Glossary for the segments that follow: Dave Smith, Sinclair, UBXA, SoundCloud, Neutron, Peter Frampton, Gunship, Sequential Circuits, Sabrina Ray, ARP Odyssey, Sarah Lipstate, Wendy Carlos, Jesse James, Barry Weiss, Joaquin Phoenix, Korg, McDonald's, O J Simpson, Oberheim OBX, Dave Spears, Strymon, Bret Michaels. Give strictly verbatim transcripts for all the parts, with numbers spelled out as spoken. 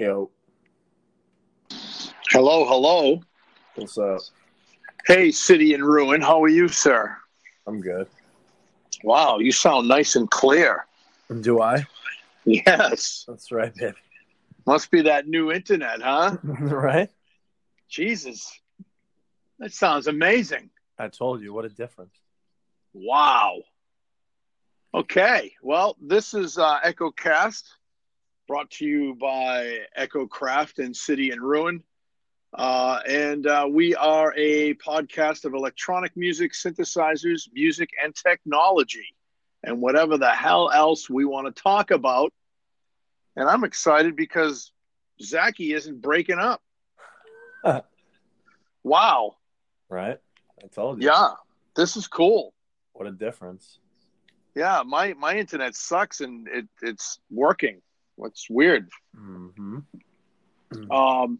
Yo. Hello, hello. What's up? Hey, City in Ruin. How are you, sir? I'm good. Wow, you sound nice and clear. Do I? Yes. That's right, baby. Must be that new internet, huh? Right? Jesus. That sounds amazing. I told you. What a difference. Wow. Okay. Well, this is uh, EchoCast, brought to you by Echo Craft and City in Ruin. Uh, and uh, we are a podcast of electronic music, synthesizers, music, and technology, and whatever the hell else we want to talk about. And I'm excited because Zachy isn't breaking up. Huh. Wow. Right? I told you. Yeah. This is cool. What a difference. Yeah. My, my internet sucks and it, it's working. It's weird. Mm-hmm. Mm-hmm. Um,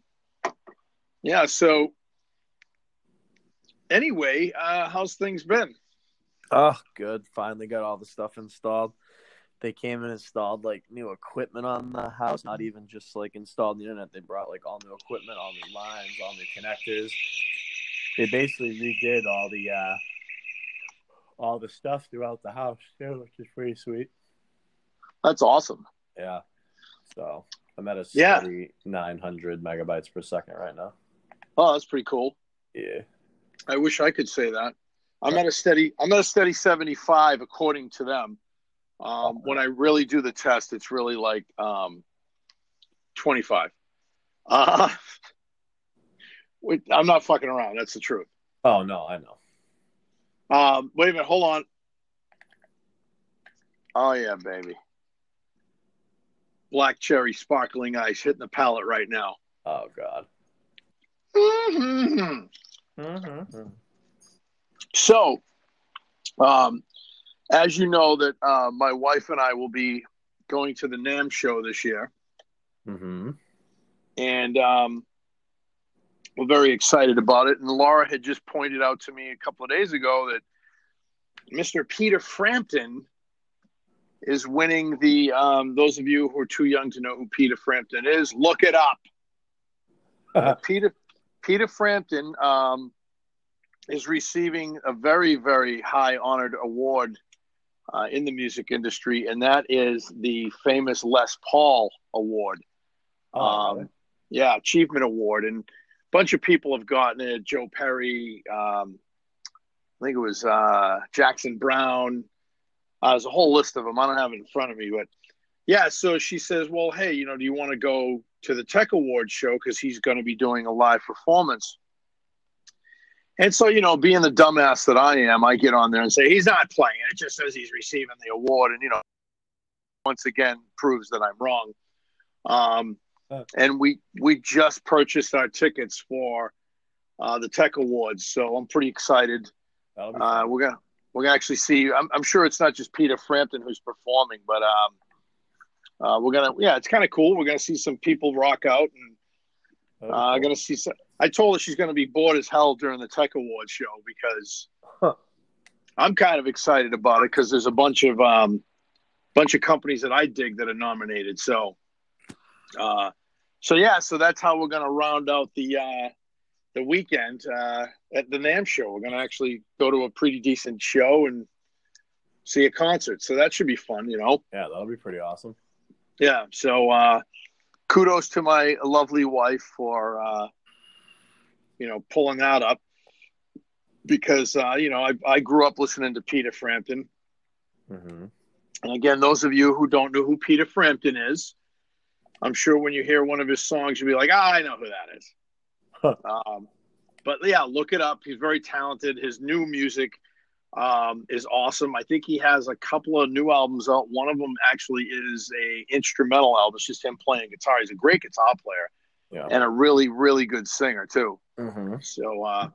yeah. So anyway, uh, how's things been? Oh, good. Finally got all the stuff installed. They came and installed, like, new equipment on the house. Not even just, like, installed the internet. They brought, like, all new equipment, all new lines, all new connectors. They basically redid all the uh, all the stuff throughout the house, too, which is pretty sweet. That's awesome. Yeah. So I'm at a steady yeah. nine hundred megabytes per second right now. Oh, that's pretty cool. Yeah. I wish I could say that. I'm right. at a steady. I'm at a steady seventy-five, according to them. Um, when I really do the test, it's really like um, twenty-five. Uh, I'm not fucking around. That's the truth. Oh, no, I know. Um, wait a minute. Hold on. Oh, yeah, baby. Black cherry sparkling ice hitting the palate right now. Oh, God. Mm-hmm. Mm-hmm. So, um, as you know, that uh, my wife and I will be going to the NAMM show this year. Mm-hmm. And um, we're very excited about it. And Laura had just pointed out to me a couple of days ago that Mister Peter Frampton is winning the, um, those of you who are too young to know who Peter Frampton is, look it up. Uh-huh. Peter, Peter Frampton um, is receiving a very, very high honored award Uh, in the music industry, and that is the famous Les Paul Award. Oh, um, really? Yeah, Achievement Award. And a bunch of people have gotten it. Joe Perry, um, I think it was uh, Jackson Brown. Uh, there's a whole list of them. I don't have it in front of me. But, yeah, so she says, well, hey, you know, do you want to go to the Tech Awards show? Because he's going to be doing a live performance. And so, you know, being the dumbass that I am, I get on there and say, he's not playing. It just says he's receiving the award. And, you know, once again, proves that I'm wrong. Um, oh. And we we just purchased our tickets for uh, the Tech Awards. So I'm pretty excited. Uh, we're going we're gonna to actually see. I'm, I'm sure it's not just Peter Frampton who's performing. But um, uh, we're going to, yeah, it's kind of cool. We're going to see some people rock out and. I'm uh, going to see. Some, I told her she's going to be bored as hell during the Tech Awards show because huh. I'm kind of excited about it because there's a bunch of um, bunch of companies that I dig that are nominated. So, uh, so yeah, so that's how we're going to round out the uh, the weekend uh, at the NAMM show. We're going to actually go to a pretty decent show and see a concert. So that should be fun, you know. Yeah, that'll be pretty awesome. Yeah. So. Uh, Kudos to my lovely wife for, uh, you know, pulling that up because, uh, you know, I, I grew up listening to Peter Frampton. Mm-hmm. And again, those of you who don't know who Peter Frampton is, I'm sure when you hear one of his songs, you'll be like, ah, I know who that is. Huh. Um, but yeah, look it up. He's very talented. His new music um, is awesome. I think he has a couple of new albums out. One of them actually is a instrumental album. It's just him playing guitar. He's a great guitar player yeah. and a really, really good singer too. Mm-hmm. So, uh,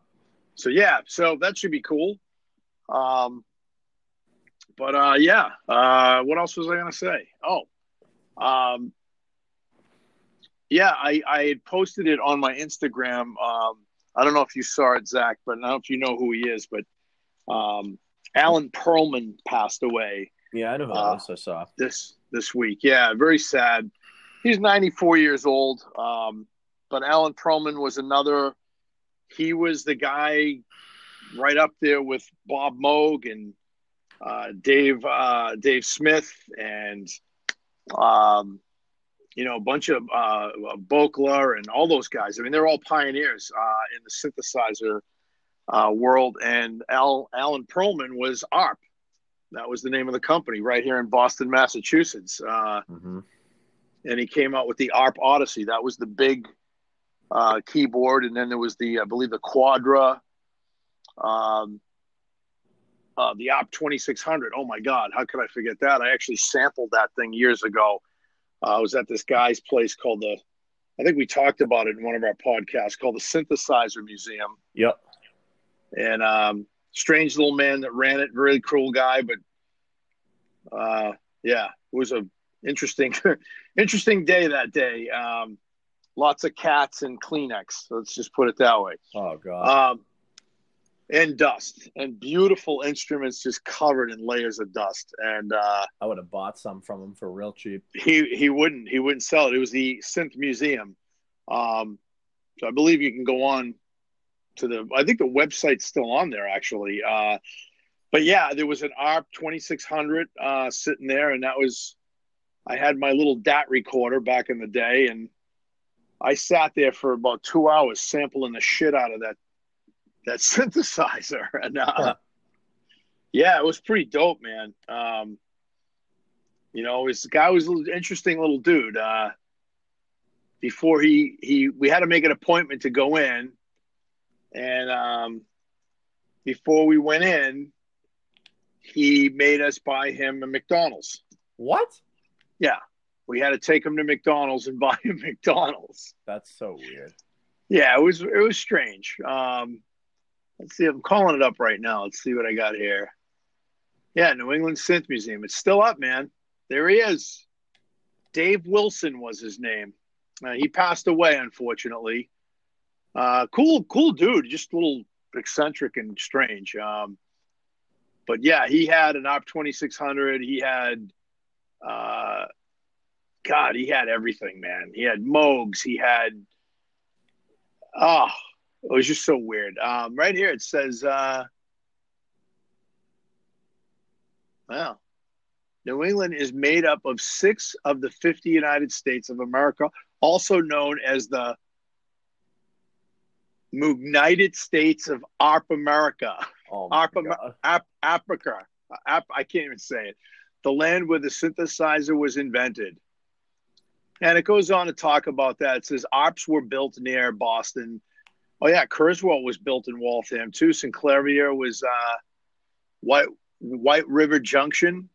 so yeah, so that should be cool. Um, but, uh, yeah, uh, what else was I going to say? Oh, um, yeah, I, I had posted it on my Instagram. Um, I don't know if you saw it, Zach, but I don't know if you know who he is, but Um, Alan Pearlman passed away. Yeah, I know. Who uh, else I saw this this week. Yeah, very sad. he's ninety-four years old. Um, but Alan Pearlman was another. He was the guy right up there with Bob Moog and uh, Dave uh, Dave Smith and um, you know, a bunch of uh, Bokler and all those guys. I mean, they're all pioneers uh, in the synthesizer uh, world. And Al, Alan Pearlman was A R P. That was the name of the company right here in Boston, Massachusetts. Uh, mm-hmm. And he came out with the A R P Odyssey. That was the big uh, keyboard. And then there was the, I believe, the Quadra, um, uh, the A R P twenty-six hundred. Oh, my God. How could I forget that? I actually sampled that thing years ago. Uh, I was at this guy's place called the, I think we talked about it in one of our podcasts, called the Synthesizer Museum. Yep. And um, strange little man that ran it, really cruel guy. But, uh, yeah, it was a interesting, interesting day that day. Um, lots of cats and Kleenex. Let's just put it that way. Oh, God. Um, and dust. And beautiful instruments just covered in layers of dust. And uh, I would have bought some from him for real cheap. He he wouldn't. He wouldn't sell it. It was the Synth Museum. Um, so I believe you can go on to the – I think the website's still on there, actually. Uh, but, yeah, there was an A R P twenty-six hundred uh, sitting there, and that was – I had my little D A T recorder back in the day, and I sat there for about two hours sampling the shit out of that that synthesizer. And uh, huh. yeah, it was pretty dope, man. Um, you know, this guy was an interesting little dude. Uh, before he, he, we had to make an appointment to go in. And um, before we went in, he made us buy him a McDonald's. What? Yeah. We had to take him to McDonald's and buy him McDonald's. That's so weird. Yeah, it was, it was strange. Um, Let's see. I'm calling it up right now. Let's see what I got here. Yeah, New England Synth Museum. It's still up, man. There he is. Dave Wilson was his name. Uh, he passed away, unfortunately. Uh, cool, cool dude. Just a little eccentric and strange. Um, but, yeah, he had an A R P twenty-six hundred. He had, uh, God, he had everything, man. He had Moogs. He had, oh, it was just so weird. Um, right here it says, uh, wow, New England is made up of six of the fifty United States of America, also known as the United States of A R P America. Oh, A R P, A R P, Africa. A R P, I can't even say it. The land where the synthesizer was invented. And it goes on to talk about that. It says A R Ps were built near Boston. Oh, yeah, Kurzweil was built in Waltham, too. Sinclair was uh, White White River Junction.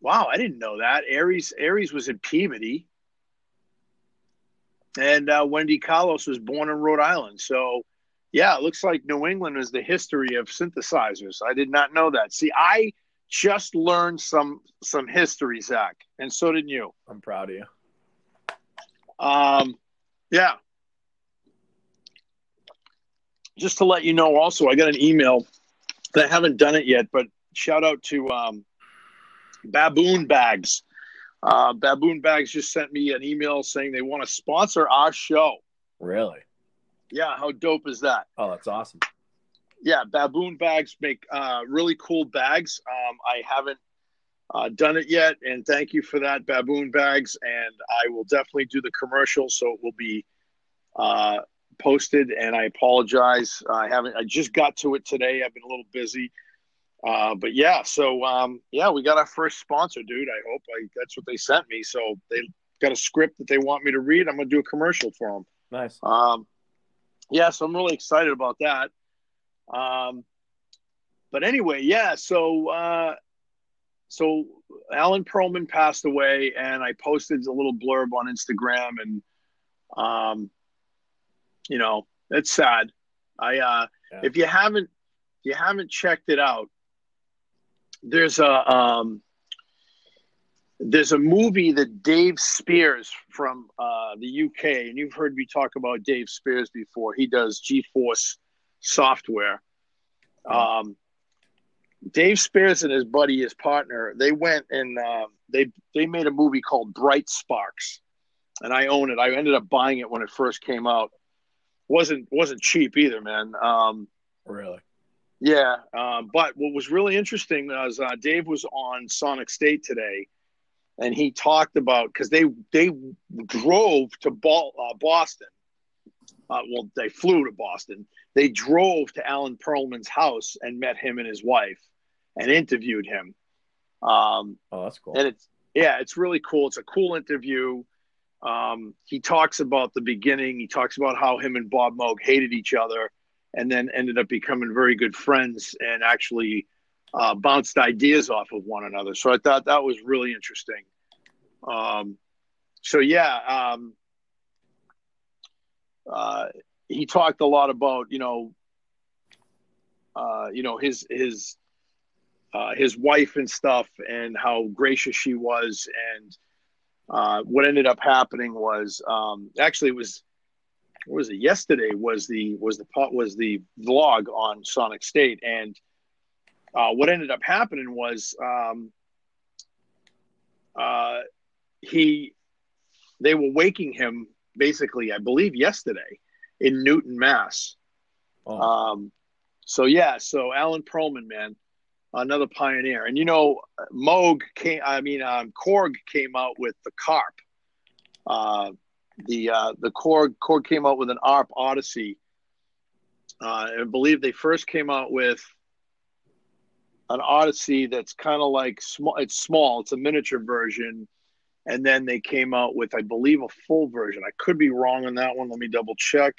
Wow, I didn't know that. Aries Aries was in Peabody. And uh, Wendy Carlos was born in Rhode Island. So, yeah, it looks like New England is the history of synthesizers. I did not know that. See, I just learned some some history, Zach, and so did you. I'm proud of you. Um, yeah. Just to let you know, also, I got an email that I haven't done it yet, but shout out to um, Baboon Bags. Uh, Baboon Bags just sent me an email saying they want to sponsor our show. Really? Yeah. How dope is that? Oh, that's awesome. Yeah. Baboon Bags make uh, really cool bags. Um, I haven't uh, done it yet. And thank you for that, Baboon Bags. And I will definitely do the commercial. So it will be, uh, posted, and I apologize. I haven't, I just got to it today. I've been a little busy. Uh, but yeah, so, um, yeah, we got our first sponsor, dude. I hope I, that's what they sent me. So they got a script that they want me to read. I'm going to do a commercial for them. Nice. Um, yeah, so I'm really excited about that. Um, but anyway, yeah, so, uh, so Alan Pearlman passed away, and I posted a little blurb on Instagram, and, um, you know, it's sad. I uh, yeah. if you haven't if you haven't checked it out, there's a um, there's a movie that Dave Spears from uh, the U K, and you've heard me talk about Dave Spears before. He does G-Force software. Um, Dave Spears and his buddy, his partner, they went and uh, they they made a movie called Bright Sparks, and I own it. I ended up buying it when it first came out. wasn't wasn't cheap either, man. Um, really? Yeah. Um, but what was really interesting was uh, Dave was on Sonic State today, and he talked about because they they drove to Bal- uh, Boston. Uh, well, they flew to Boston. They drove to Alan Pearlman's house and met him and his wife and interviewed him. Um, oh, that's cool. And it's, yeah, it's really cool. It's a cool interview. Um, he talks about the beginning. He talks about how him and Bob Moog hated each other and then ended up becoming very good friends and actually uh, bounced ideas off of one another. So I thought that was really interesting. Um, so, yeah, um, Uh, he talked a lot about, you know, uh, you know, his, his, uh, his wife and stuff and how gracious she was. And, uh, what ended up happening was, um, actually it was, what was it? Yesterday was the, was the pot, was the vlog on Sonic State. And, uh, what ended up happening was, um, uh, he, they were waking him, basically, I believe yesterday in Newton, Mass. Oh. Um, so yeah, so Alan Pearlman, man, another pioneer. And you know, Moog came. I mean, um, Korg came out with the C A R P. Uh, the uh, the Korg Korg came out with an A R P Odyssey. Uh, I believe they first came out with an Odyssey that's kind of like small. It's small. It's a miniature version. And then they came out with, I believe, a full version. I could be wrong on that one. Let me double check.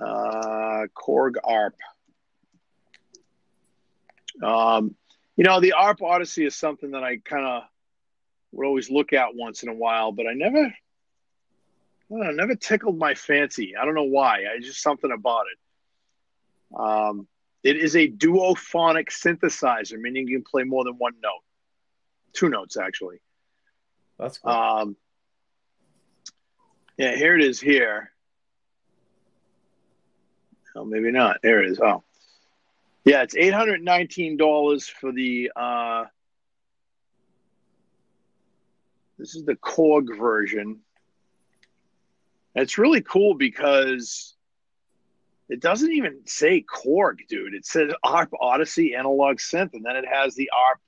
Uh, Korg A R P. Um, you know, the A R P Odyssey is something that I kind of would always look at once in a while, but I never, I don't know, never tickled my fancy. I don't know why. I just something about it. Um, it is a duophonic synthesizer, meaning you can play more than one note, two notes actually. That's cool. Um, yeah, here it is here. Oh, maybe not. There it is. Oh. Yeah, it's eight hundred nineteen dollars for the uh, this is the Korg version. And it's really cool because it doesn't even say Korg, dude. It says A R P Odyssey Analog Synth, and then it has the A R P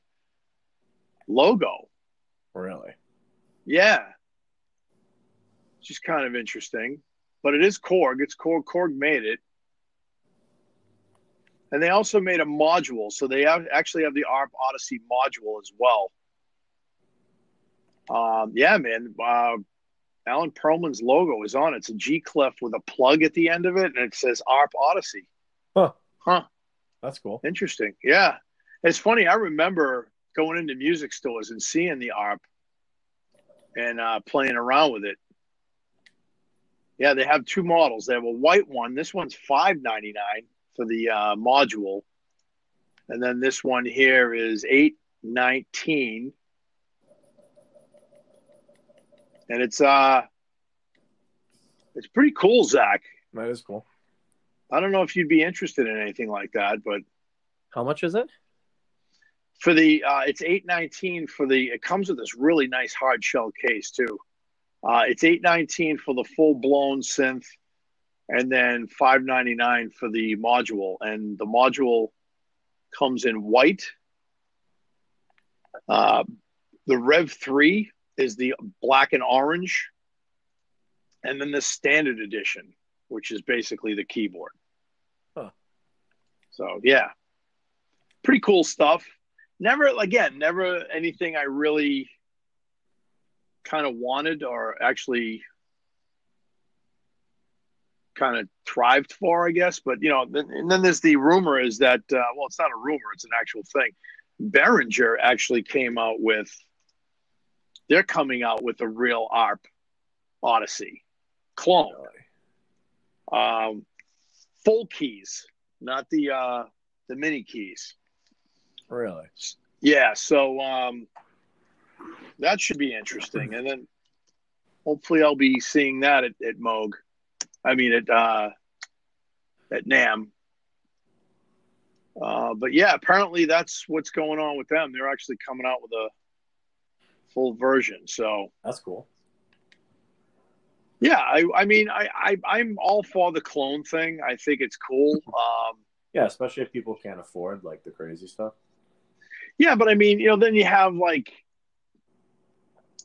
logo. Really? Yeah, it's just kind of interesting, but it is Korg. It's Korg. Korg made it, and they also made a module. So they have, actually have the A R P Odyssey module as well. Um, yeah, man. Uh, Alan Pearlman's logo is on it. It's a G clef with a plug at the end of it, and it says A R P Odyssey. Huh? Huh? That's cool. Interesting. Yeah, it's funny. I remember going into music stores and seeing the A R P. And uh, playing around with it. Yeah, they have two models. They have a white one. This one's five ninety-nine for the uh, module, and then this one here is eight nineteen. And it's uh, it's pretty cool, Zach. That is cool. I don't know if you'd be interested in anything like that, but how much is it? For the uh, it's eight nineteen for the. It comes with this really nice hard shell case too. Uh, it's eight nineteen for the full blown synth, and then five ninety-nine for the module. And the module comes in white. Uh, the Rev three is the black and orange, and then the standard edition, which is basically the keyboard. Huh. So yeah, pretty cool stuff. Never, again, never anything I really kind of wanted or actually kind of thrived for, I guess. But, you know, and then there's the rumor is that, uh, well, it's not a rumor, it's an actual thing. Behringer actually came out with, they're coming out with a real A R P Odyssey clone. Really? Um, full keys, not the uh, the mini keys. Really? Yeah, so um, that should be interesting. And then hopefully I'll be seeing that at, at Moog. I mean, at uh, at NAMM. Uh, but yeah, apparently that's what's going on with them. They're actually coming out with a full version. So that's cool. Yeah, I, I mean, I, I, I'm all for the clone thing. I think it's cool. Um, yeah, especially if people can't afford like the crazy stuff. Yeah, but I mean, you know, then you have like,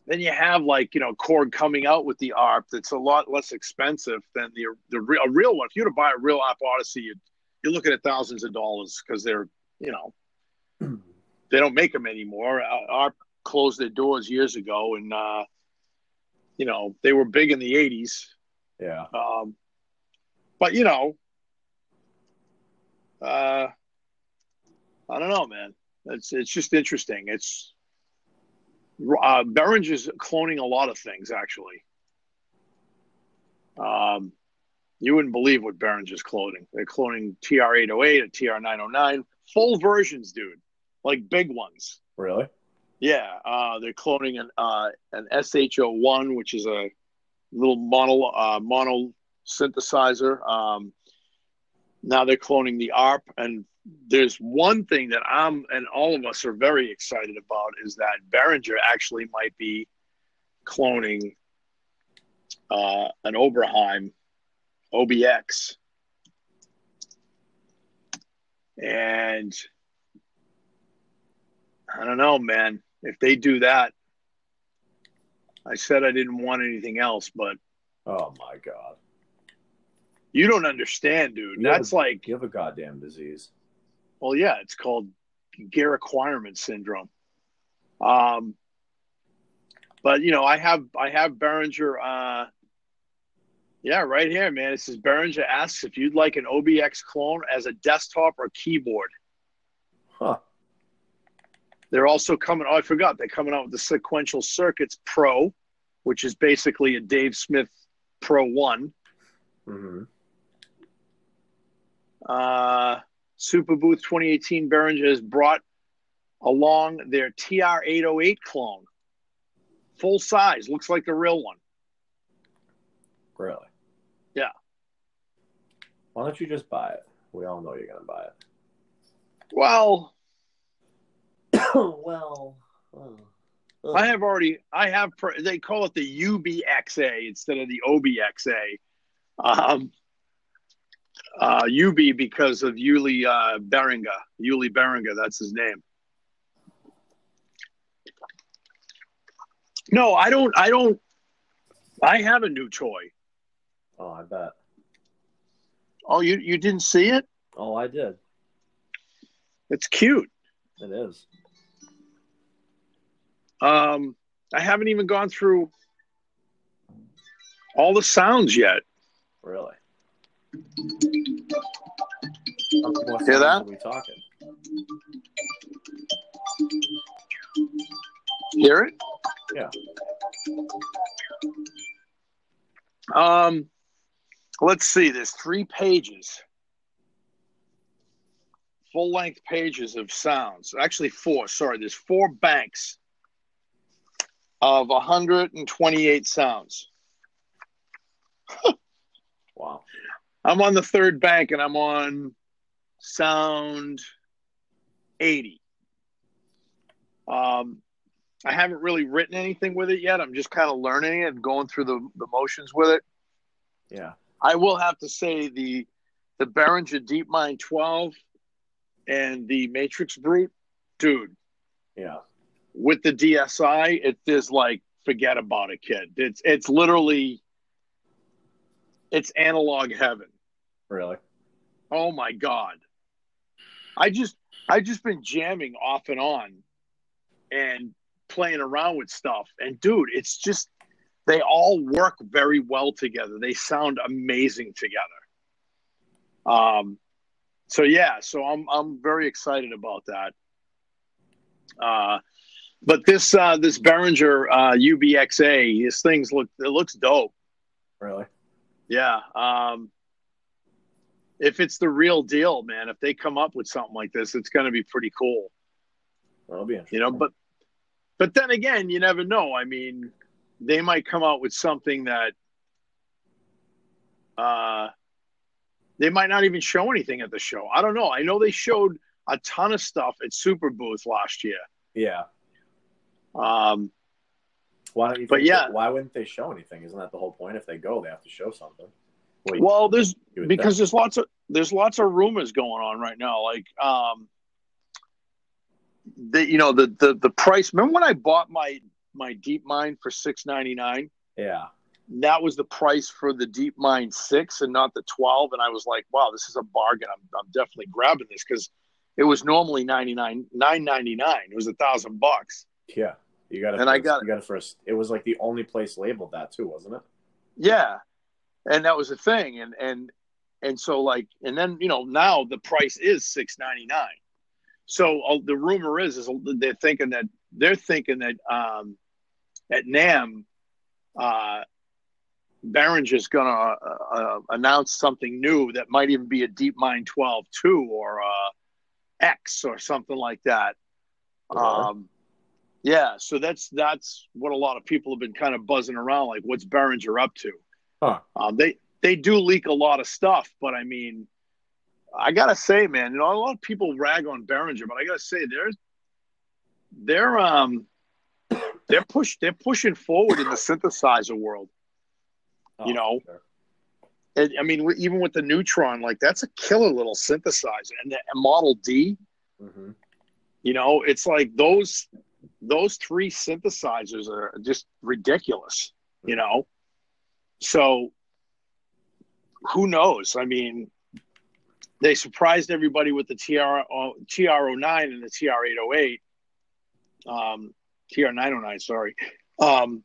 then you have like, you know, Korg coming out with the A R P that's a lot less expensive than the the real, a real one. If you were to buy a real A R P Odyssey, you'd, you're looking at thousands of dollars because they're, you know, they don't make them anymore. A R P closed their doors years ago, and uh, you know, they were big in the eighties. Yeah. Um, but you know, uh, I don't know, man. It's it's just interesting. It's uh, Behringer's cloning a lot of things, actually. Um, you wouldn't believe what Behringer's cloning. They're cloning T R eight oh eight and T R nine oh nine, full versions, dude, like big ones. Really? Yeah. Uh, they're cloning an uh, an S H oh one, which is a little mono uh, mono synthesizer. Um, now they're cloning the A R P, and there's one thing that I'm and all of us are very excited about is that Behringer actually might be cloning uh, an Oberheim O B X. And I don't know, man, if they do that, I said I didn't want anything else, but oh my God. You don't understand, dude. You That's a, like you have a goddamn disease. Well, yeah, it's called gear acquirement syndrome. Um, but you know, I have I have Behringer. Uh, yeah, right here, man. It says Behringer asks if you'd like an O B X clone as a desktop or keyboard. Huh. They're also coming. Oh, I forgot. They're coming out with the Sequential Circuits Pro, which is basically a Dave Smith Pro One. Mm-hmm. Uh. Super Booth twenty eighteen Behringer has brought along their T R eight oh eight clone. Full size. Looks like the real one. Really? Yeah. Why don't you just buy it? We all know you're going to buy it. Well. well. Oh. I have already, I have, they call it the U B X A instead of the O B X A. Um. Uh, U B because of Yuli uh, Behringer. Yuli Behringer, that's his name. No, I don't. I don't. I have a new toy. Oh, I bet. Oh, you you didn't see it? Oh, I did. It's cute. It is. Um, I haven't even gone through all the sounds yet. Really? Hear that? We talking? Hear it? Yeah. Um, let's see. There's three pages, full-length pages of sounds. Actually, four. Sorry, there's four banks of one hundred twenty-eight sounds. Wow. I'm on the third bank, and I'm on sound eighty. Um, I haven't really written anything with it yet. I'm just kind of learning it and going through the, the motions with it. Yeah. I will have to say the the Behringer Deep Mind twelve and the Matrix Brute, dude. Yeah. With the D S I, it is like, forget about it, kid. It's it's literally... It's analog heaven. Really? Oh my God. I just I just been jamming off and on and playing around with stuff. And dude, it's just they all work very well together. They sound amazing together. Um so yeah, so I'm I'm very excited about that. Uh but this uh this Behringer uh U B X A, his things look it looks dope. Really? Yeah, um, if it's the real deal, man, if they come up with something like this, it's going to be pretty cool. That'll be interesting. You know, but but then again, you never know. I mean, they might come out with something that uh, They might not even show anything at the show. I don't know. I know they showed a ton of stuff at Super Booth last year. Yeah. Um. Why don't you? But yeah, why wouldn't they show anything? Isn't that the whole point? If they go, they have to show something. Wait, well, there's because there's lots of there's lots of rumors going on right now. Like, um, the you know the the the price. Remember when I bought my my Deep Mind for six ninety-nine? Yeah. That was the price for the Deep Mind six and not the twelve. And I was like, wow, this is a bargain. I'm I'm definitely grabbing this because it was normally ninety-nine, nine ninety-nine. It was a thousand bucks. Yeah. You got it. And for, I got, you got it first. It was like the only place labeled that too, wasn't it? Yeah. And that was the thing. And, and, and so like, and then, you know, now the price is six ninety-nine. So uh, the rumor is, is they're thinking that they're thinking that um, at NAMM, uh, Behringer's going to uh, uh, announce something new that might even be a Deep Mind twelve two or uh, X or something like that. Okay. Um, yeah, so that's that's what a lot of people have been kind of buzzing around, like what's Behringer up to? Huh. Um, they they do leak a lot of stuff, but I mean, I gotta say, man, you know, a lot of people rag on Behringer, but I gotta say, they're they're um they're push they're pushing forward in the synthesizer world. You know, oh, sure. it, I mean, w- even with the Neutron, like that's a killer little synthesizer, and the and Model D. Mm-hmm. You know, it's like those those three synthesizers are just ridiculous. Mm-hmm. You know, so who knows? I mean, they surprised everybody with the T R oh nine and the T R eight oh eight, um, T R nine oh nine. Sorry. Um,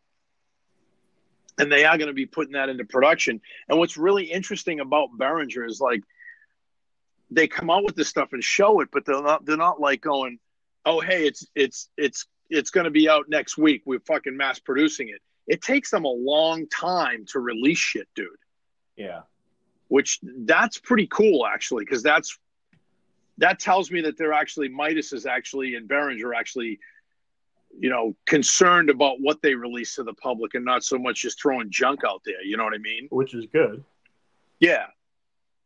And they are going to be putting that into production. And what's really interesting about Behringer is like they come out with this stuff and show it, but they're not they're not like going, oh hey, it's it's it's it's going to be out next week. We're fucking mass producing it. It takes them a long time to release shit, dude. Yeah. Which that's pretty cool actually, because that's that tells me that they're actually Midas is actually and Behringer actually. You know, concerned about what they release to the public and not so much just throwing junk out there. You know what I mean? Which is good. Yeah.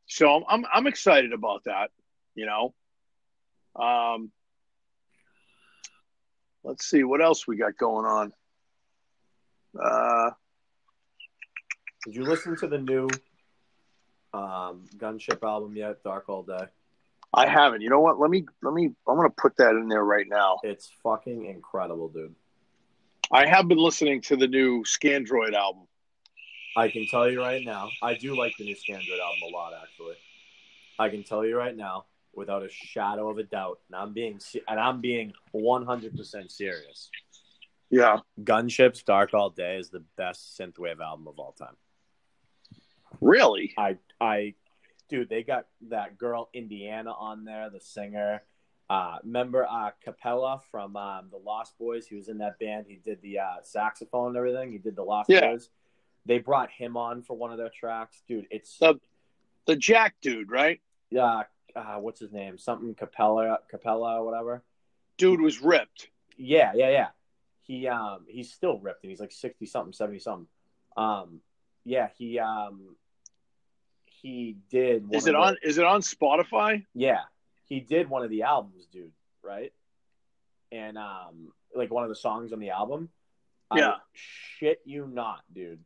So I'm I'm, I'm excited about that. You know, um, let's see what else we got going on. Uh, Did you listen to the new um, Gunship album yet? Dark All Day. I haven't. You know what? Let me, let me, I'm going to put that in there right now. It's fucking incredible, dude. I have been listening to the new Scandroid album. I can tell you right now, I do like the new Scandroid album a lot, actually. I can tell you right now, without a shadow of a doubt, and I'm being, and I'm being one hundred percent serious. Yeah. Gunship's Dark All Day is the best synthwave album of all time. Really? I, I, Dude, they got that girl Indiana on there, the singer. Uh, remember uh, Capella from um, the Lost Boys? He was in that band. He did the uh, saxophone and everything. He did the Lost yeah. Boys. They brought him on for one of their tracks, dude. It's the, the Jack dude, right? Yeah. Uh, uh, what's his name? Something Capella, Capella, or whatever. Dude was ripped. Yeah, yeah, yeah. He um he's still ripped, and he's like sixty something, seventy something. Um, yeah, he um. He did. One is it the, on? Is it on Spotify? Yeah, he did one of the albums, dude. Right, and um, like one of the songs on the album. Yeah. I, shit, you not, dude.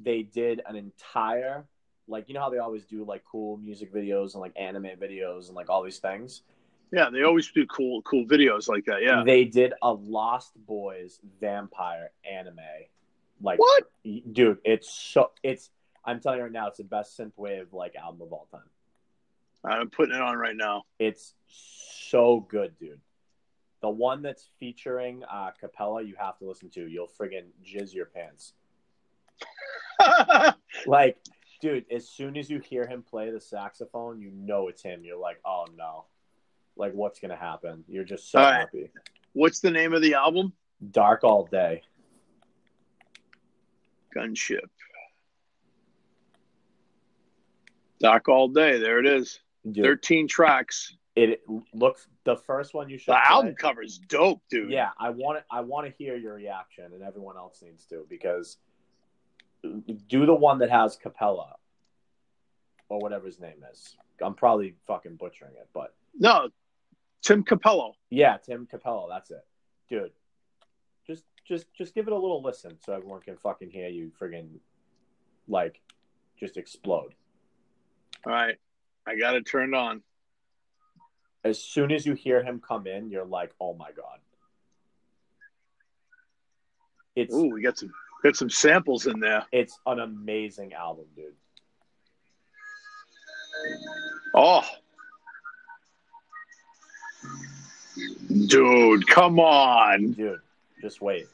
They did an entire, like you know how they always do like cool music videos and like anime videos and like all these things. Yeah, they always do cool, cool videos like that. Yeah. They did a Lost Boys vampire anime. Like what, dude? It's so it's. I'm telling you right now, it's the best synthwave like album of all time. I'm putting it on right now. It's so good, dude. The one that's featuring uh, Capella, you have to listen to. You'll friggin' jizz your pants. Like, dude, as soon as you hear him play the saxophone, you know it's him. You're like, oh no, like what's gonna happen? You're just so all right. happy. What's the name of the album? Dark All Day. Gunship. Doc All Day, there it is. Dude. Thirteen tracks. It, it looks the first one you should. The play. Album cover's dope, dude. Yeah, I want to. I want to hear your reaction, and everyone else needs to because do the one that has Capella. or whatever his name is. I'm probably fucking butchering it, but no, Tim Capello. Yeah, Tim Capello. That's it, dude. Just, just, just give it a little listen so everyone can fucking hear you friggin' like just explode. All right, I got it turned on. As soon as you hear him come in, you're like, "Oh my god!" It's ooh, we got some got some samples in there. It's an amazing album, dude. Oh, dude, come on, dude, just wait.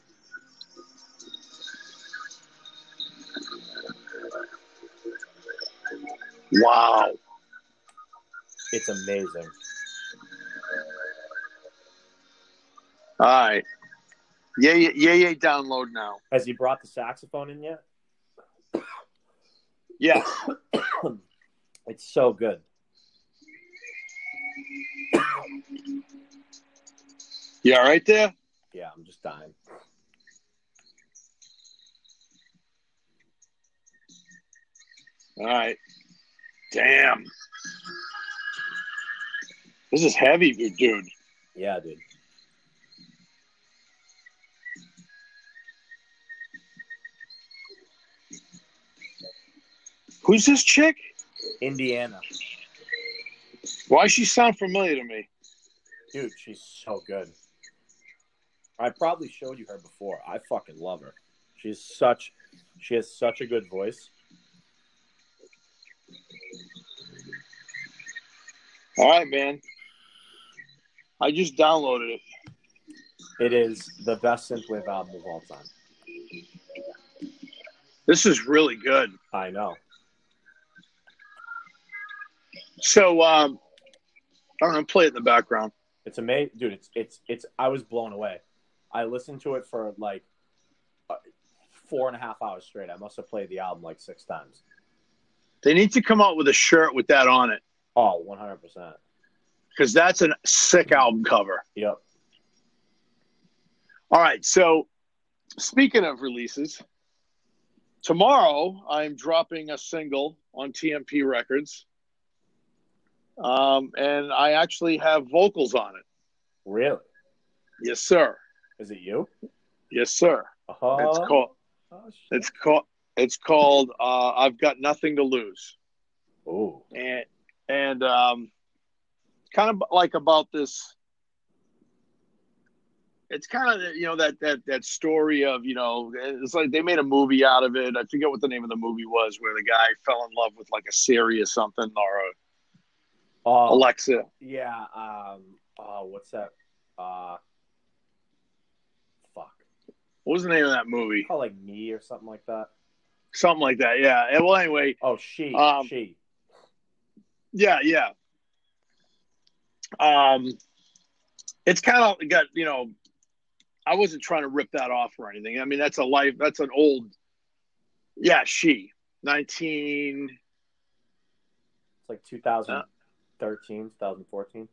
Wow, it's amazing. All right. Yeah, yeah, yeah, yeah, download now. Has he brought the saxophone in yet? Yeah. It's so good. You all right there? Yeah, I'm just dying. All right. Damn. This is heavy, dude. Yeah, dude. Who's this chick? Indiana. Why she sound familiar to me? Dude, she's so good. I probably showed you her before. I fucking love her. She's such she has such a good voice. All right, man. I just downloaded it. It is the best synthwave album of all time. This is really good. I know. So, um, I don't know, play it in the background. It's amazing, dude. It's, it's, it's, I was blown away. I listened to it for like four and a half hours straight. I must have played the album like six times. They need to come out with a shirt with that on it. Oh, one hundred percent. Because that's a sick album cover. Yep. All right. So, speaking of releases, tomorrow I'm dropping a single on T M P Records. Um, and I actually have vocals on it. Really? Yes, sir. Is it you? Yes, sir. Uh-huh. It's called, oh, it's called, it's called, uh, I've Got Nothing to Lose. Oh. And, and, um, kind of like about this, it's kind of, you know, that, that, that story of, you know, it's like they made a movie out of it. I forget what the name of the movie was, where the guy fell in love with like a Siri or something, or a, Uh, Alexa. Yeah. Um, uh, what's that? Uh, fuck. What was the name of that movie? Called like Me or something like that. Something like that. Yeah. And, well, anyway. Oh, she. Um, she. Yeah. Yeah. Um, it's kind of got, you know, I wasn't trying to rip that off or anything. I mean, that's a life. That's an old. Yeah. She. nineteen. It's like two thousand. Uh, thirteen, twenty fourteen.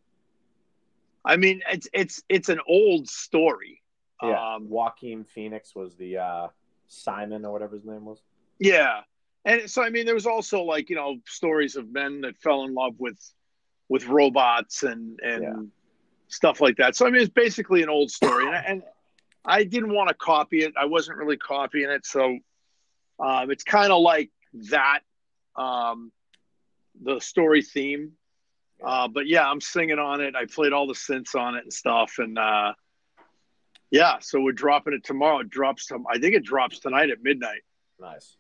I mean, it's it's it's an old story. Yeah. Um, Joaquin Phoenix was the uh, Simon or whatever his name was. Yeah, and so I mean, there was also like you know stories of men that fell in love with with robots and and yeah. stuff like that. So I mean, it's basically an old story, and, I, and I didn't want to copy it. I wasn't really copying it, so um, it's kind of like that. Um, the story theme. Uh, but yeah, I'm singing on it. I played all the synths on it and stuff. And uh, yeah, so we're dropping it tomorrow. It drops. To, I think it drops tonight at midnight. Nice.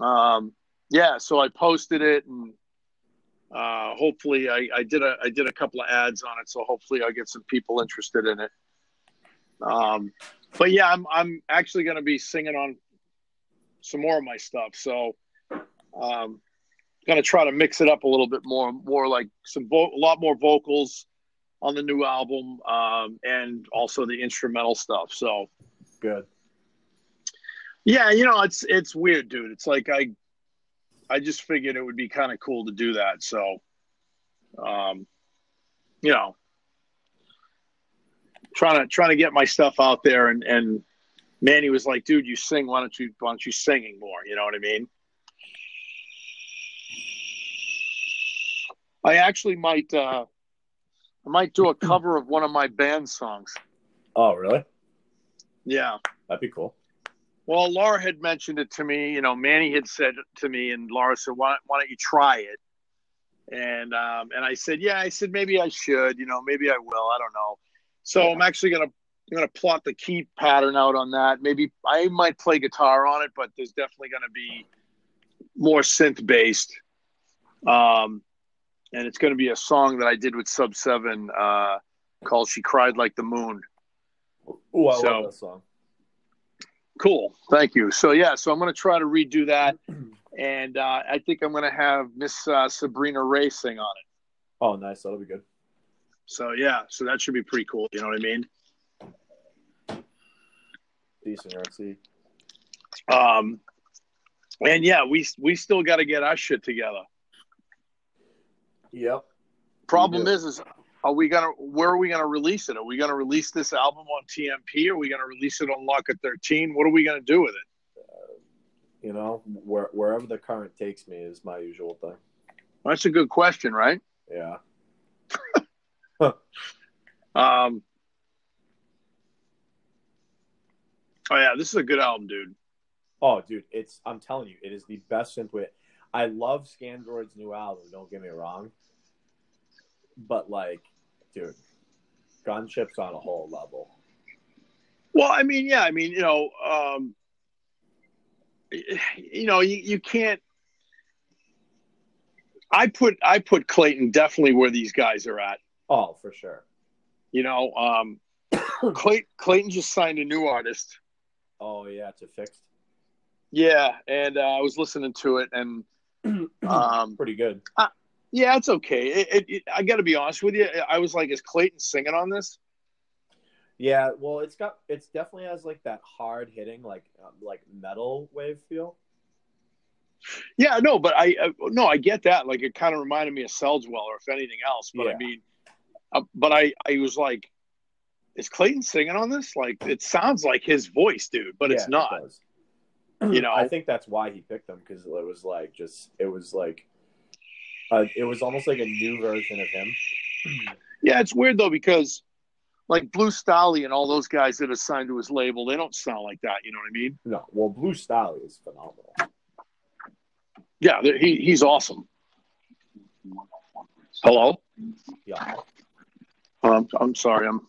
Um, yeah. So I posted it, and uh, hopefully, I, I did a I did a couple of ads on it. So hopefully, I get some people interested in it. Um, but yeah, I'm I'm actually going to be singing on some more of my stuff. So. Um, Going to try to mix it up a little bit more, more like some vo- a lot more vocals on the new album, um, and also the instrumental stuff. So good. Yeah, you know it's it's weird, dude. It's like I, I just figured it would be kind of cool to do that. So, um, you know, trying to trying to get my stuff out there, and and Manny was like, dude, you sing. Why don't you why don't you singing more? You know what I mean? I actually might uh, I might do a cover of one of my band songs. Oh, really? Yeah. That'd be cool. Well, Laura had mentioned it to me. You know, Manny had said it to me, and Laura said, why, why don't you try it? And um, and I said, yeah, I said, maybe I should. You know, maybe I will. I don't know. So yeah. I'm actually going to I'm going to plot the key pattern out on that. Maybe I might play guitar on it, but there's definitely going to be more synth-based. Um, and it's going to be a song that I did with Sub seven uh, called She Cried Like the Moon. Oh, I so, love that song. Cool. Thank you. So, yeah, so I'm going to try to redo that. And uh, I think I'm going to have Miss uh, Sabrina Ray sing on it. Oh, nice. That'll be good. So, yeah. So that should be pretty cool. You know what I mean? Decent, R C. Um, and yeah, we we still got to get our shit together. Yep. Problem is, is are we gonna? Where are we gonna release it? Are we gonna release this album on T M P? Are we gonna release it on Locket thirteen? What are we gonna do with it? Uh, you know, where, wherever the current takes me is my usual thing. Well, that's a good question, right? Yeah. um. Oh, yeah, this is a good album, dude. Oh, dude, it's I'm telling you, it is the best synthwave. I love Scandroid's new album, don't get me wrong. But, like, dude, Gunship's on a whole level. Well, I mean, yeah, I mean, you know, um, you know, you, you can't – I put I put Clayton definitely where these guys are at. Oh, for sure. You know, um, Clay, Clayton just signed a new artist. Oh, yeah, to Fixed. Yeah, and uh, I was listening to it, and um, pretty good. Uh, yeah, it's okay. It, it, it, I got to be honest with you. I was like, "Is Clayton singing on this?" Yeah, well, it's got it's definitely has like that hard hitting, like um, like metal wave feel. Yeah, no, but I uh, no, I get that. Like, it kind of reminded me of Seldsweller, if anything else. But yeah. I mean, uh, but I, I was like, "Is Clayton singing on this?" Like, it sounds like his voice, dude, but yeah, it's not. It does. You know, I think that's why he picked them, because it was like just it was like uh, it was almost like a new version of him. Yeah, it's weird though, because like Blue Stalley and all those guys that are signed to his label, they don't sound like that. You know what I mean? No, well, Blue Stalley is phenomenal. Yeah, he he's awesome. Hello? Yeah. Um, I'm sorry. I'm.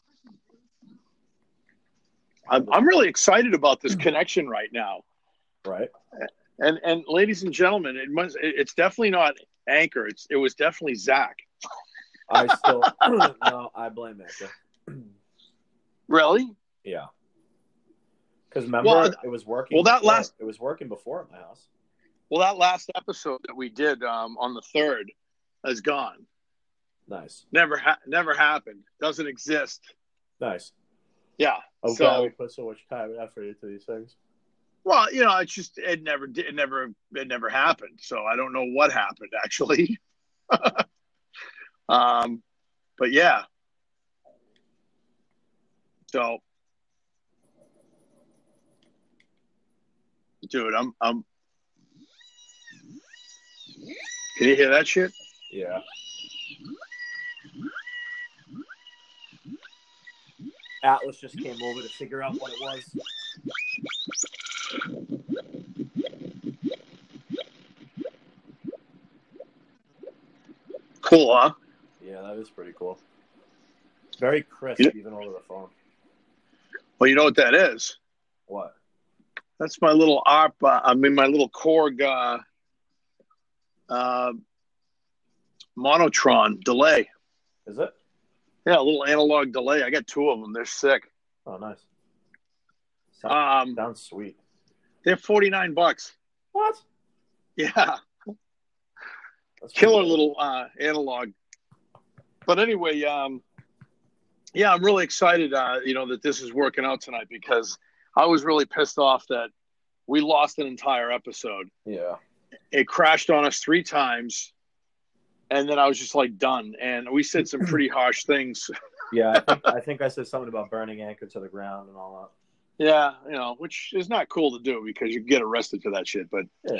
I'm I'm really excited about this connection right now. Right, and and ladies and gentlemen, it must, it's definitely not Anchor. It's it was definitely Zach. I still no, I blame Anchor. Really? Yeah. Because remember, well, it was working. Well, that before, last it was working before at my house. Well, that last episode that we did um, on the third is gone. Nice. Never ha- never happened. Doesn't exist. Nice. Yeah. Oh, so God, we put so much time and effort into these things. Well, you know, it's just it never did, it never it never happened. So I don't know what happened actually. um, but yeah. So, dude, I'm I'm. Can you hear that shit? Yeah. Atlas just came over to figure out what it was. Cool, huh? Yeah, that is pretty cool. Very crisp, yeah. Even over the phone. Well, you know what that is? What? That's my little A R P. Uh, I mean, my little Korg uh, uh, Monotron delay. Is it? Yeah, a little analog delay. I got two of them. They're sick. Oh, nice. Sounds, um, sounds sweet. They're forty-nine bucks. What? Yeah. That's killer cool. Little uh, analog. But anyway, um, yeah, I'm really excited, uh, you know, that this is working out tonight, because I was really pissed off that we lost an entire episode. Yeah. It crashed on us three times, and then I was just, like, done. And we said some pretty harsh things. Yeah, I think, I think I said something about burning Anchor to the ground and all that. Yeah, you know, which is not cool to do because you get arrested for that shit. But yeah,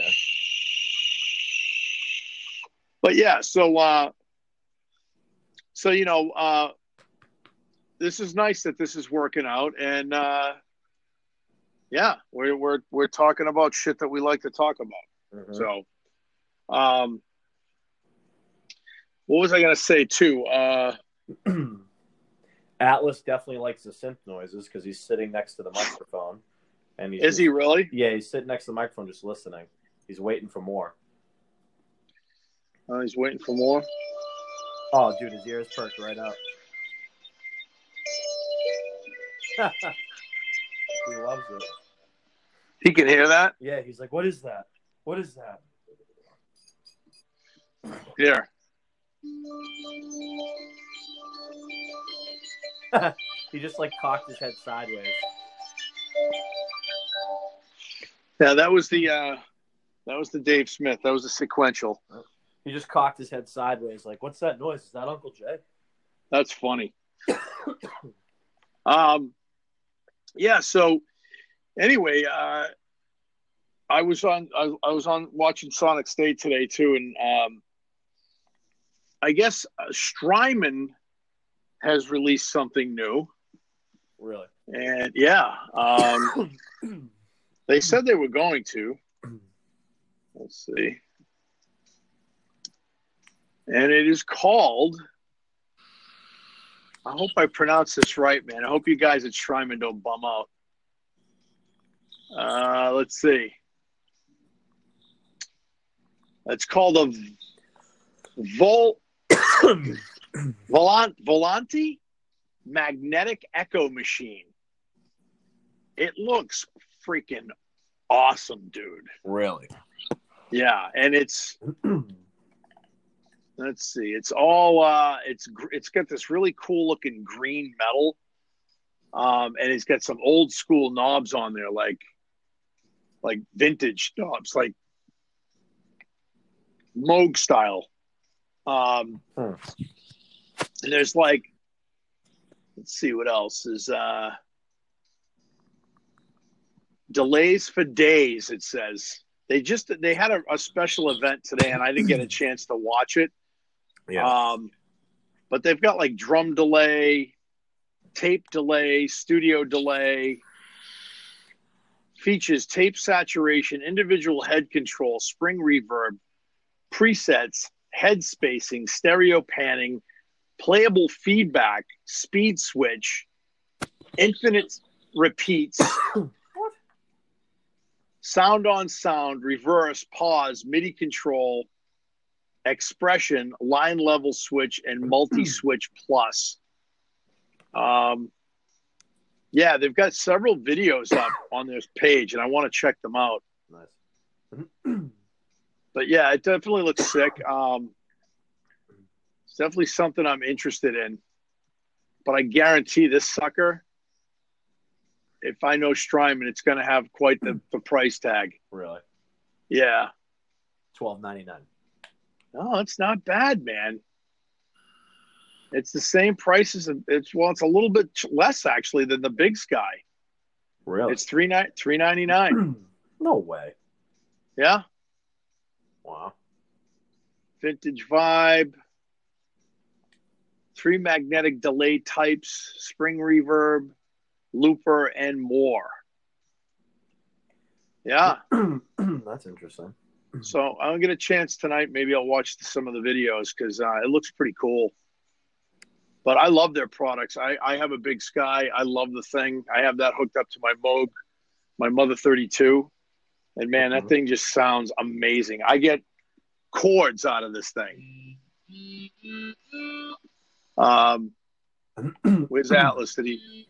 but yeah. So, uh, so, you know, uh, this is nice that this is working out. And, uh, yeah, we're, we're, we're talking about shit that we like to talk about. Mm-hmm. So, um, what was I going to say too? Uh, Atlas definitely likes the synth noises because he's sitting next to the microphone. And he's is just, he really? Yeah, he's sitting next to the microphone just listening. He's waiting for more. Uh, he's waiting for more? Oh, dude, his ears perked right up. He loves it. He can hear that? Yeah, he's like, what is that? What is that? Here. He just, like, cocked his head sideways. Yeah, that was the uh, that was the Dave Smith. That was the sequential. He just cocked his head sideways, like, "What's that noise? Is that Uncle Jay?" That's funny. um, yeah. So, anyway, uh, I was on. I, I was on watching Sonic State today too, and um, I guess uh, Strymon has released something new. Really? And yeah. Um, They said they were going to. Let's see. And it is called... I hope I pronounce this right, man. I hope you guys at Strymon don't bum out. Uh, let's see. It's called a Vol... Volant, Volanti Magnetic Echo Machine. It looks... freaking awesome, dude. Really? Yeah, and it's let's see, it's all uh it's it's got this really cool looking green metal, um and it's got some old school knobs on there, like like vintage knobs, like Moog style. um hmm. And there's like, let's see what else is uh delays for days, it says. They just they had a, a special event today, and I didn't get a chance to watch it. Yeah. Um, but they've got like drum delay, tape delay, studio delay. Features tape saturation, individual head control, spring reverb, presets, head spacing, stereo panning, playable feedback, speed switch, infinite repeats. Sound on sound, reverse, pause, MIDI control, expression, line level switch, and multi-switch plus. Um, yeah, they've got several videos up on this page, and I want to check them out. Nice. But, yeah, it definitely looks sick. Um, it's definitely something I'm interested in. But I guarantee this sucker... if I know Strymon, it's going to have quite the, the price tag. Really? Yeah. twelve ninety-nine. No, it's not bad, man. It's the same price as it's. Well, it's a little bit less actually than the Big Sky. Really? It's three nine three ninety nine. No way. Yeah. Wow. Vintage vibe. Three magnetic delay types, spring reverb, looper, and more. Yeah. That's interesting. So I'll get a chance tonight. Maybe I'll watch some of the videos because uh, it looks pretty cool. But I love their products. I, I have a Big Sky. I love the thing. I have that hooked up to my Moog, my Mother thirty-two. And, man, mm-hmm. that thing just sounds amazing. I get chords out of this thing. Um, where's Atlas? Did he...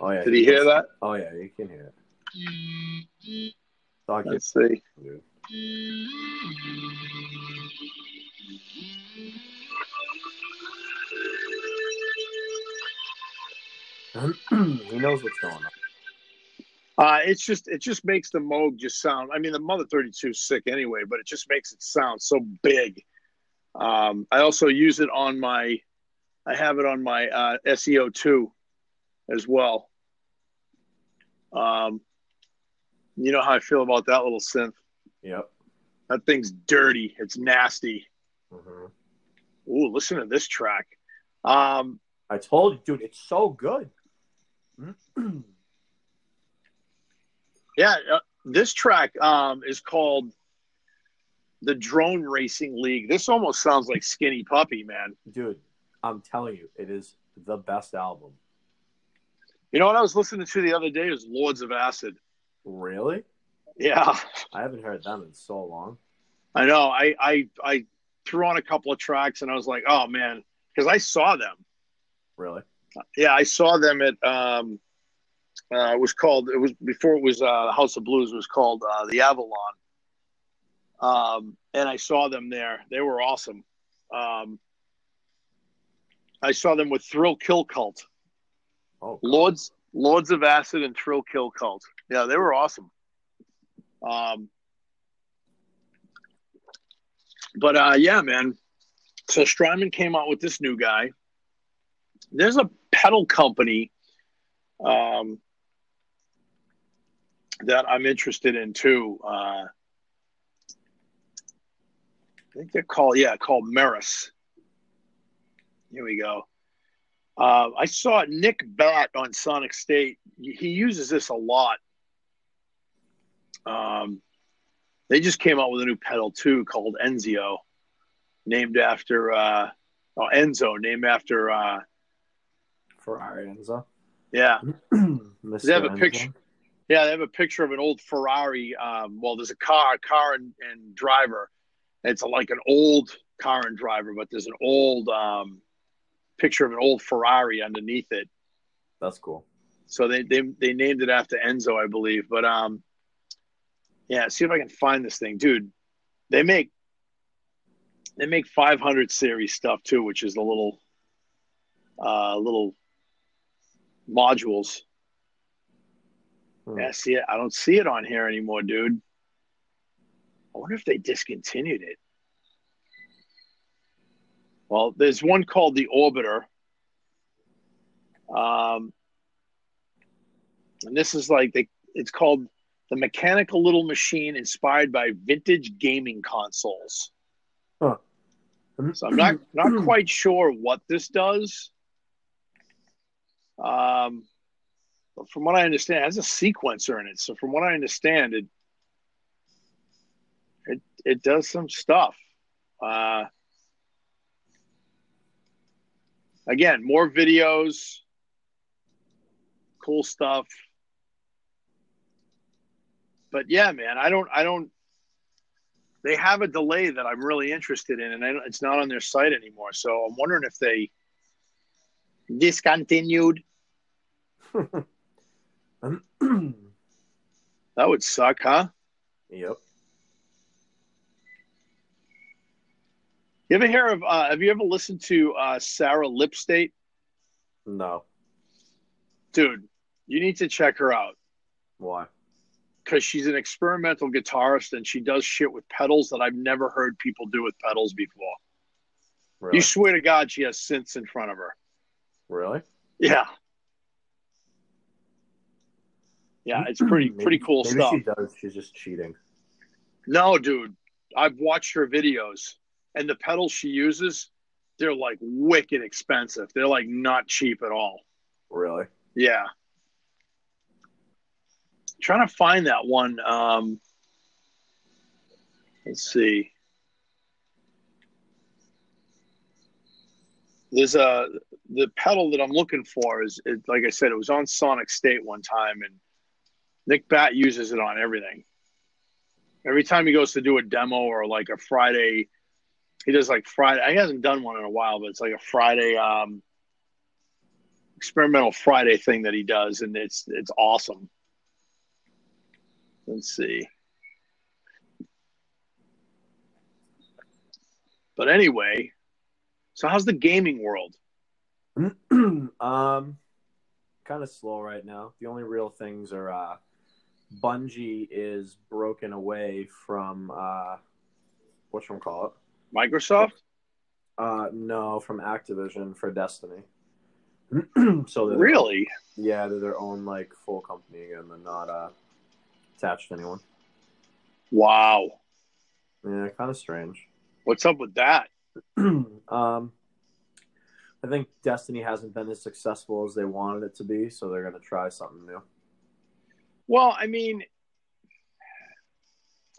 Oh, yeah, Did he, he hear that? Oh, yeah, you can hear it. I'll Let's get... see. Yeah. He knows what's going on. Uh, it's just, it just makes the Moog just sound. I mean, the Mother thirty-two is sick anyway, but it just makes it sound so big. Um, I also use it on my, I have it on my uh, S E O two. As well. Um, you know how I feel about that little synth. Yep. That thing's dirty. It's nasty. Mm-hmm. Ooh, listen to this track. Um, I told you, dude, it's so good. Yeah, uh, this track um, is called The Drone Racing League. This almost sounds like Skinny Puppy, man. Dude, I'm telling you, it is the best album. You know what I was listening to the other day is Lords of Acid. Really? Yeah. I haven't heard them in so long. I know. I, I, I threw on a couple of tracks, and I was like, oh, man, because I saw them. Really? Yeah, I saw them at um, – uh, it was called – it was before it was uh, House of Blues. It was called uh, The Avalon. Um, and I saw them there. They were awesome. Um, I saw them with Thrill Kill Cult. Oh, Lords Lords of Acid and Thrill Kill Cult. Yeah, they were awesome. Um, but, uh, yeah, man. So Strymon came out with this new guy. There's a pedal company um, that I'm interested in, too. Uh, I think they're called, yeah, called Maris. Here we go. Uh, I saw Nick Batt on Sonic State. He uses this a lot. Um, they just came out with a new pedal, too, called Enzio, named after uh, – oh, Enzo, named after uh, – Ferrari Enzo. Yeah. They have a Enzo. picture. Yeah, they have a picture of an old Ferrari. Um, well, there's a car, a car and, and driver. It's a, like an old car and driver, but there's an old um, picture of an old Ferrari underneath it. That's cool. So they they, they named it after Enzo, I believe. But um, yeah, see if I can find this thing, dude. They make they make five hundred series stuff too, which is the little uh, little. modules. Hmm. Yeah, I see it. I don't see it on here anymore, dude. I wonder if they discontinued it. Well, there's one called the Orbiter. Um, and this is like the, it's called the Mechanical Little Machine Inspired by Vintage Gaming Consoles. Huh. So I'm not not quite sure what this does. Um, but from what I understand, it has a sequencer in it. So from what I understand, it it it does some stuff. Uh, again, more videos, cool stuff. But yeah, man, I don't, I don't. They have a delay that I'm really interested in, and I don't, it's not on their site anymore. So I'm wondering if they discontinued. That would suck, huh? Yep. You ever hear of? Uh, have you ever listened to uh, Sarah Lipstate? No. Dude, you need to check her out. Why? Because she's an experimental guitarist and she does shit with pedals that I've never heard people do with pedals before. Really? You swear to God, she has synths in front of her. Really? Yeah. Yeah, it's pretty maybe, pretty cool maybe stuff. She does. She's just cheating. No, dude. I've watched her videos, and the pedals she uses, they're like wicked expensive. They're like not cheap at all. Really? Yeah. I'm trying to find that one. Um, let's see. There's a the pedal that I'm looking for is it, like I said, it was on Sonic State one time, and Nick Batt uses it on everything. Every time he goes to do a demo or like a Friday, he does like Friday. He hasn't done one in a while, but it's like a Friday um, experimental Friday thing that he does, and it's it's awesome. Let's see. But anyway. So how's the gaming world? um, kind of slow right now. The only real things are uh, Bungie is broken away from uh, whatchamacallit? Microsoft? Uh, no, from Activision for Destiny. So really? Their, yeah, they're their own like full company again. They're not uh, attached to anyone. Wow. Yeah, kind of strange. What's up with that? um, I think Destiny hasn't been as successful as they wanted it to be, so they're going to try something new. Well, I mean,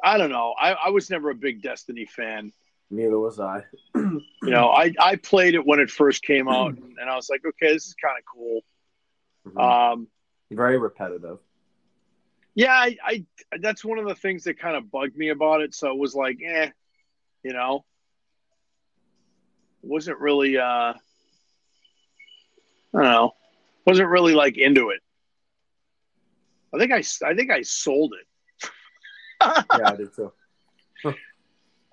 I don't know. I, I was never a big Destiny fan. Neither was I. you know, I, I played it when it first came out, and I was like, okay, this is kind of cool. Mm-hmm. Um, Very repetitive. Yeah, I, I that's one of the things that kind of bugged me about it. So it was like, eh, you know, it wasn't really, uh, I don't know, wasn't really like into it. I think I, I think I sold it. Yeah, I did too.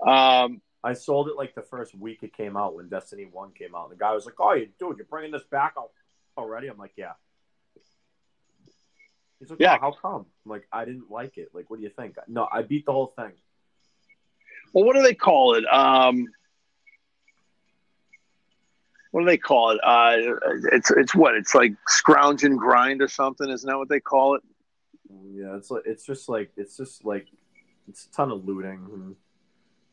um, I sold it like the first week it came out when Destiny one came out. The guy was like, "Oh, you dude, you're bringing this back already?" I'm like, "Yeah." He's like, yeah. Oh, how come? I'm like, I didn't like it. Like, what do you think? No, I beat the whole thing. Well, what do they call it? Um, what do they call it? Uh, it's it's what? It's like scrounge and grind or something. Isn't that what they call it? Yeah, it's like, it's just like it's just like it's a ton of looting.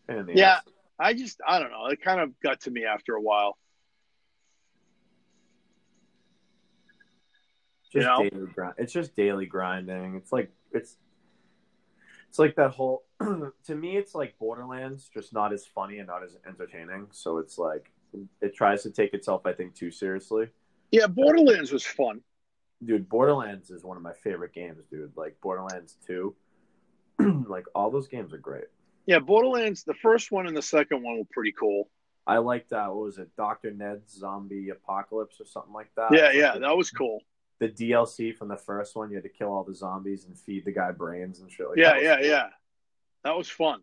And yeah, ass. I just I don't know. It kind of got to me after a while. Just you know? daily grind. It's just daily grinding. It's like it's it's like that whole. To me, it's like Borderlands, just not as funny and not as entertaining. So it's like it tries to take itself, I think, too seriously. Yeah, Borderlands but, was fun. Dude, Borderlands is one of my favorite games, dude. Like Borderlands two, like all those games are great. Yeah, Borderlands, the first one and the second one were pretty cool. I liked that. Uh, what was it, Doctor Ned's Zombie Apocalypse or something like that? Yeah, yeah, that was cool. The D L C from the first one, you had to kill all the zombies and feed the guy brains and shit like yeah, that. Yeah, yeah, cool. yeah. That was fun.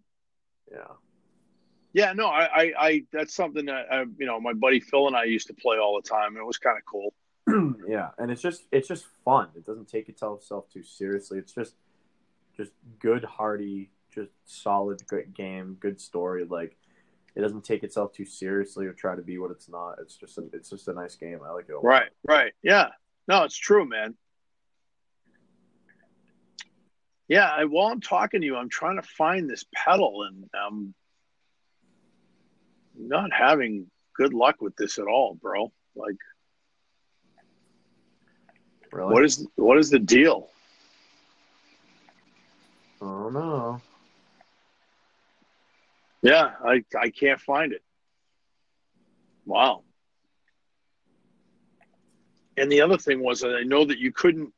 Yeah. Yeah, no, I, I, I that's something that, I, you know, my buddy Phil and I used to play all the time. And it was kind of cool. Yeah, and it's just, it's just fun. It doesn't take itself too seriously. It's just, just good, hearty, just solid, good game, good story. Like, it doesn't take itself too seriously or try to be what it's not. It's just, a, it's just a nice game. I like it a lot. Right, right, yeah. No, it's true, man. Yeah, I, while I'm talking to you, I'm trying to find this pedal, and I'm not having good luck with this at all, bro. Like, really? what is what is the deal? I don't know. Yeah, I I can't find it. Wow. And the other thing was, I know that you couldn't,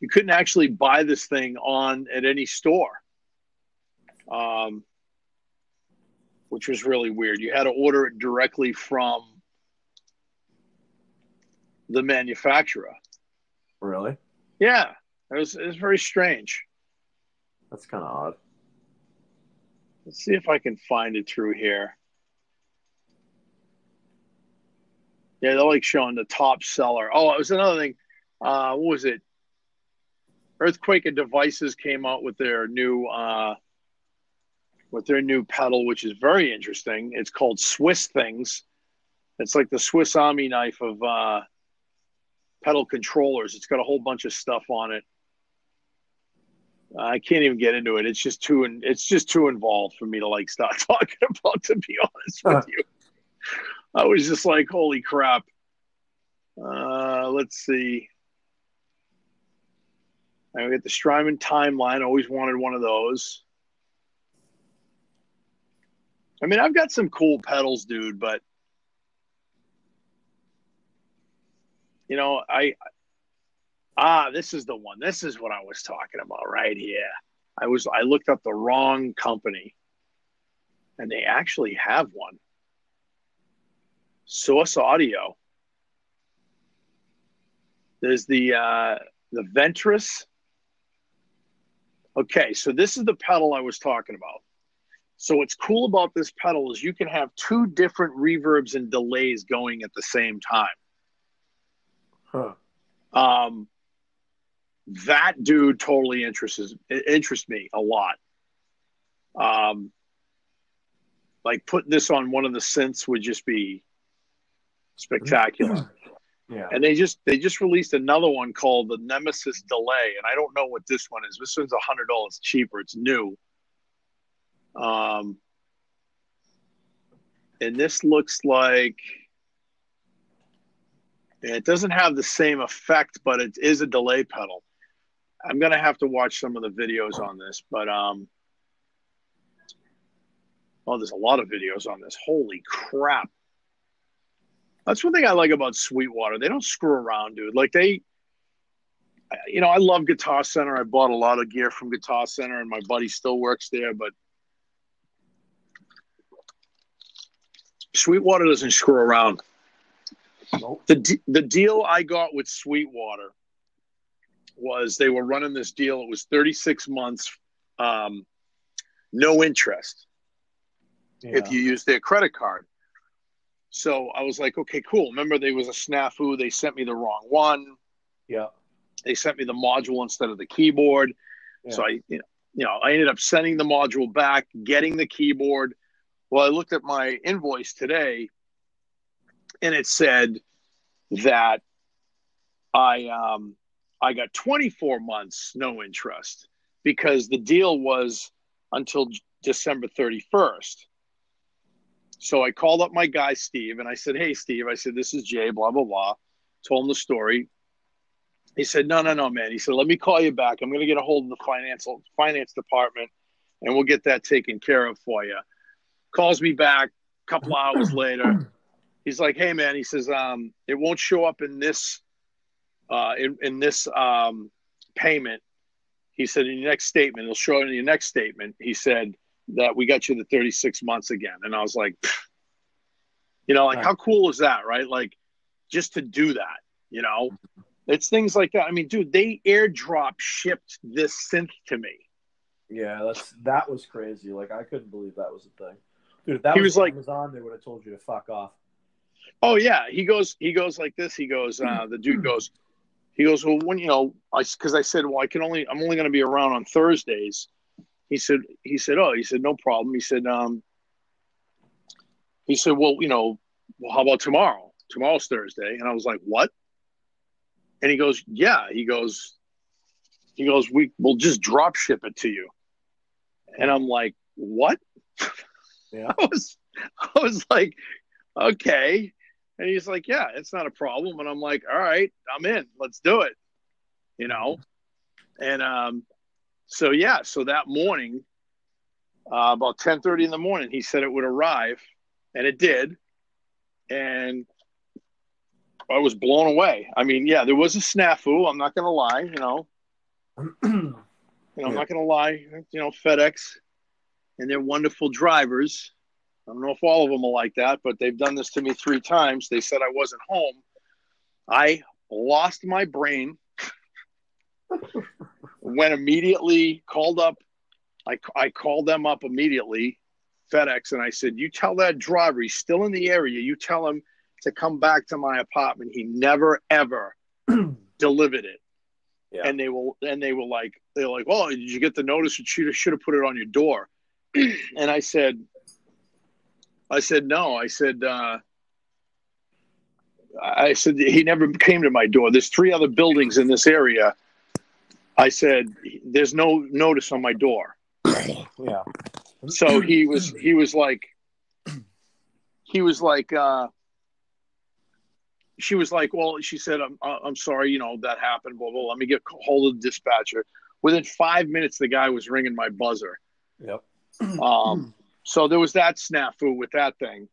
you couldn't actually buy this thing on at any store, um, which was really weird. You had to order it directly from the manufacturer. Really? Yeah, it was, it was very strange. That's kind of odd. Let's see if I can find it through here. Yeah, they're like showing the top seller. Oh, it was another thing. Uh, what was it? Earthquake and Devices came out with their new uh, with their new pedal, which is very interesting. It's called Swiss Things. It's like the Swiss Army knife of uh, pedal controllers. It's got a whole bunch of stuff on it. I can't even get into it. It's just too in, it's just too involved for me to like start talking about. To be honest with you. I was just like, holy crap. Uh, let's see. I get the Strymon timeline. Always wanted one of those. I mean, I've got some cool pedals, dude, but you know, I, ah, this is the one. This is what I was talking about right here. I was, I looked up the wrong company and they actually have one. Source Audio. There's the uh, the Ventris. Okay, so this is the pedal I was talking about. So what's cool about this pedal is you can have two different reverbs and delays going at the same time. Huh. Um, that dude totally interests interests me a lot. Um, like putting this on one of the synths would just be spectacular. Yeah. And they just they just released another one called the Nemesis Delay, and I don't know what this one is. This one's a hundred dollars cheaper. It's new. Um, and this looks like It doesn't have the same effect, but it is a delay pedal. I'm going to have to watch some of the videos on this, but, um, oh, there's a lot of videos on this. Holy crap. That's one thing I like about Sweetwater. They don't screw around, dude. Like they, you know, I love Guitar Center. I bought a lot of gear from Guitar Center and my buddy still works there, but Sweetwater doesn't screw around. Nope. The d- the deal I got with Sweetwater was they were running this deal. It was thirty-six months, um, no interest yeah. if you use their credit card. So I was like, okay, cool. Remember, there was a snafu. They sent me the wrong one. Yeah. They sent me the module instead of the keyboard. Yeah. So I, you know, you know, I ended up sending the module back, getting the keyboard. Well, I looked at my invoice today, and it said that I um, I got twenty-four months, no interest, because the deal was until December thirty-first. So I called up my guy, Steve, and I said, hey, Steve, I said, this is Jay, blah, blah, blah. Told him the story. He said, no, no, no, man. He said, let me call you back. I'm going to get a hold of the financial finance department, and we'll get that taken care of for you. Calls me back a couple hours later. He's like, hey, man, he says, um, it won't show up in this uh, in, in this um, payment. He said, in your next statement, it'll show it in your next statement. He said that we got you the thirty-six months again. And I was like, pfft. You know, like, right. How cool is that, right? Like, just to do that, you know? It's things like that. I mean, dude, they airdrop shipped this synth to me. Yeah, that's that was crazy. Like, I couldn't believe that was a thing. Dude, if that he was, was like, Amazon, they would have told you to fuck off. Oh yeah, he goes. He goes like this. He goes. Uh, the dude goes. He goes. Well, when you know, I because I said, well, I can only. I'm only going to be around on Thursdays. He said. He said. Oh, he said. No problem. He said. Um. He said. Well, you know. Well, how about tomorrow? Tomorrow's Thursday, and I was like, what? And he goes, yeah. He goes. He goes. We will just drop ship it to you. And I'm like, what? Yeah. I was. I was like, okay. And he's like, yeah, it's not a problem. And I'm like, all right, I'm in. Let's do it. You know? And um, so, yeah, so that morning, uh, about ten thirty in the morning, he said it would arrive, and it did. And I was blown away. I mean, yeah, there was a snafu. I'm not going to lie, you know. you know I'm not going to lie. You know, FedEx and they're wonderful drivers. I don't know if all of them are like that, but they've done this to me three times. They said I wasn't home. I lost my brain, went immediately, called up. I, I called them up immediately, FedEx, and I said, you tell that driver, he's still in the area, you tell him to come back to my apartment. He never, ever delivered it. Yeah. And they will, and they were like, they're like, oh, did you get the notice? You should have put it on your door. And I said, I said, no, I said, uh, I said, he never came to my door. There's three other buildings in this area. I said, there's no notice on my door. Yeah. So he was, he was like, he was like, uh, she was like, well, she said, I'm, I'm sorry, you know, that happened. Blah, blah, blah. Let me get hold of the dispatcher. Within five minutes, the guy was ringing my buzzer. Yep. Um, So there was that snafu with that thing,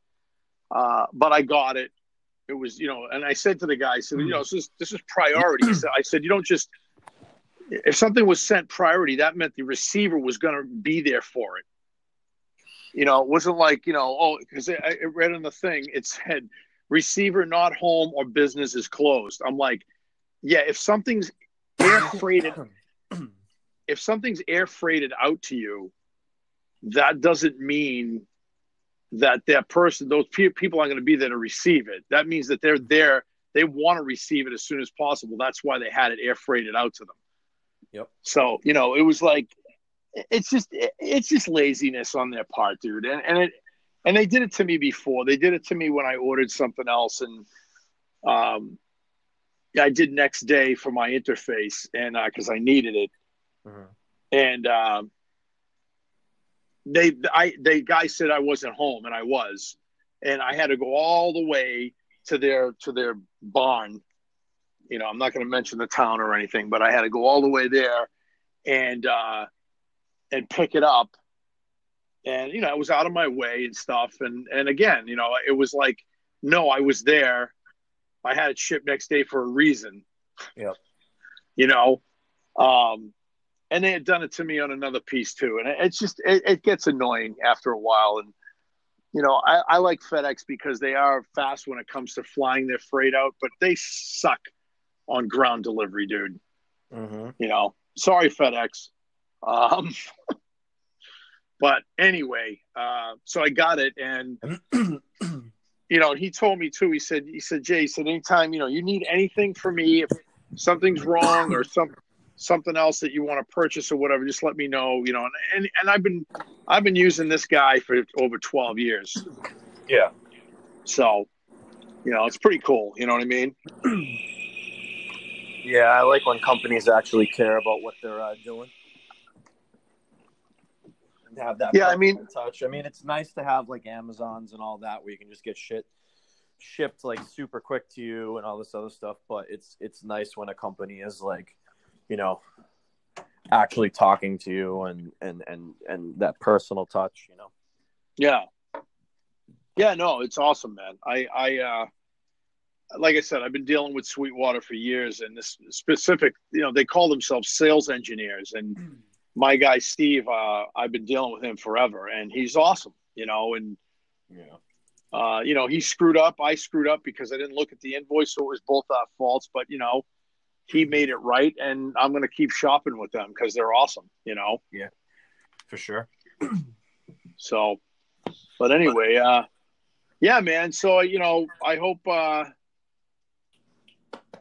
uh, but I got it. It was, you know, and I said to the guy, I said, you know, this is, this is priority. So I said, you don't just, if something was sent priority, that meant the receiver was going to be there for it. You know, it wasn't like, you know, oh, because it, it read on the thing, it said receiver not home or business is closed. I'm like, yeah, if something's air freighted, if something's air freighted out to you, that doesn't mean that that person, those pe- people aren't going to be there to receive it. That means that they're there. They want to receive it as soon as possible. That's why they had it air freighted out to them. Yep. So, you know, it was like, it's just, it's just laziness on their part, dude. And, and it, and they did it to me before. They did it to me when I ordered something else. And, um, I did next day for my interface and, uh, cause I needed it. Mm-hmm. And, um, uh, They, I, they guy said I wasn't home, and I was, and I had to go all the way to their to their barn. You know, I'm not going to mention the town or anything, but I had to go all the way there and uh, and pick it up. And, you know, I was out of my way and stuff. And, and again, you know, it was like, no, I was there. I had it shipped next day for a reason. Yeah. You know, um, and they had done it to me on another piece too. And it, it's just, it, it gets annoying after a while. And, you know, I, I like FedEx because they are fast when it comes to flying their freight out, but they suck on ground delivery, dude. Mm-hmm. You know, sorry, FedEx. Um, But anyway, uh, so I got it, and, you know, he told me, too, he said, he said, Jay, he said, anytime, you know, you need anything from me, if something's wrong or some something else that you want to purchase or whatever, just let me know, you know. And, and, and I've been I've been using this guy for over twelve years. Yeah. So, you know, it's pretty cool. You know what I mean? Yeah, I like when companies actually care about what they're uh, doing. Have that yeah, I mean, in touch. I mean, it's nice to have like Amazons and all that where you can just get shit shipped like super quick to you and all this other stuff. But it's it's nice when a company is like, you know, actually talking to you and and and and that personal touch, you know. Yeah, yeah, no, it's awesome, man. I I uh, like I said, I've been dealing with Sweetwater for years, and this specific, you know, they call themselves sales engineers and. My guy, Steve, uh, I've been dealing with him forever, and he's awesome, you know, and, yeah. uh, you know, he screwed up. I screwed up because I didn't look at the invoice, so it was both our faults, but, you know, he made it right, and I'm going to keep shopping with them because they're awesome, you know? Yeah, for sure. So, but anyway, uh, yeah, man, so, you know, I hope, uh,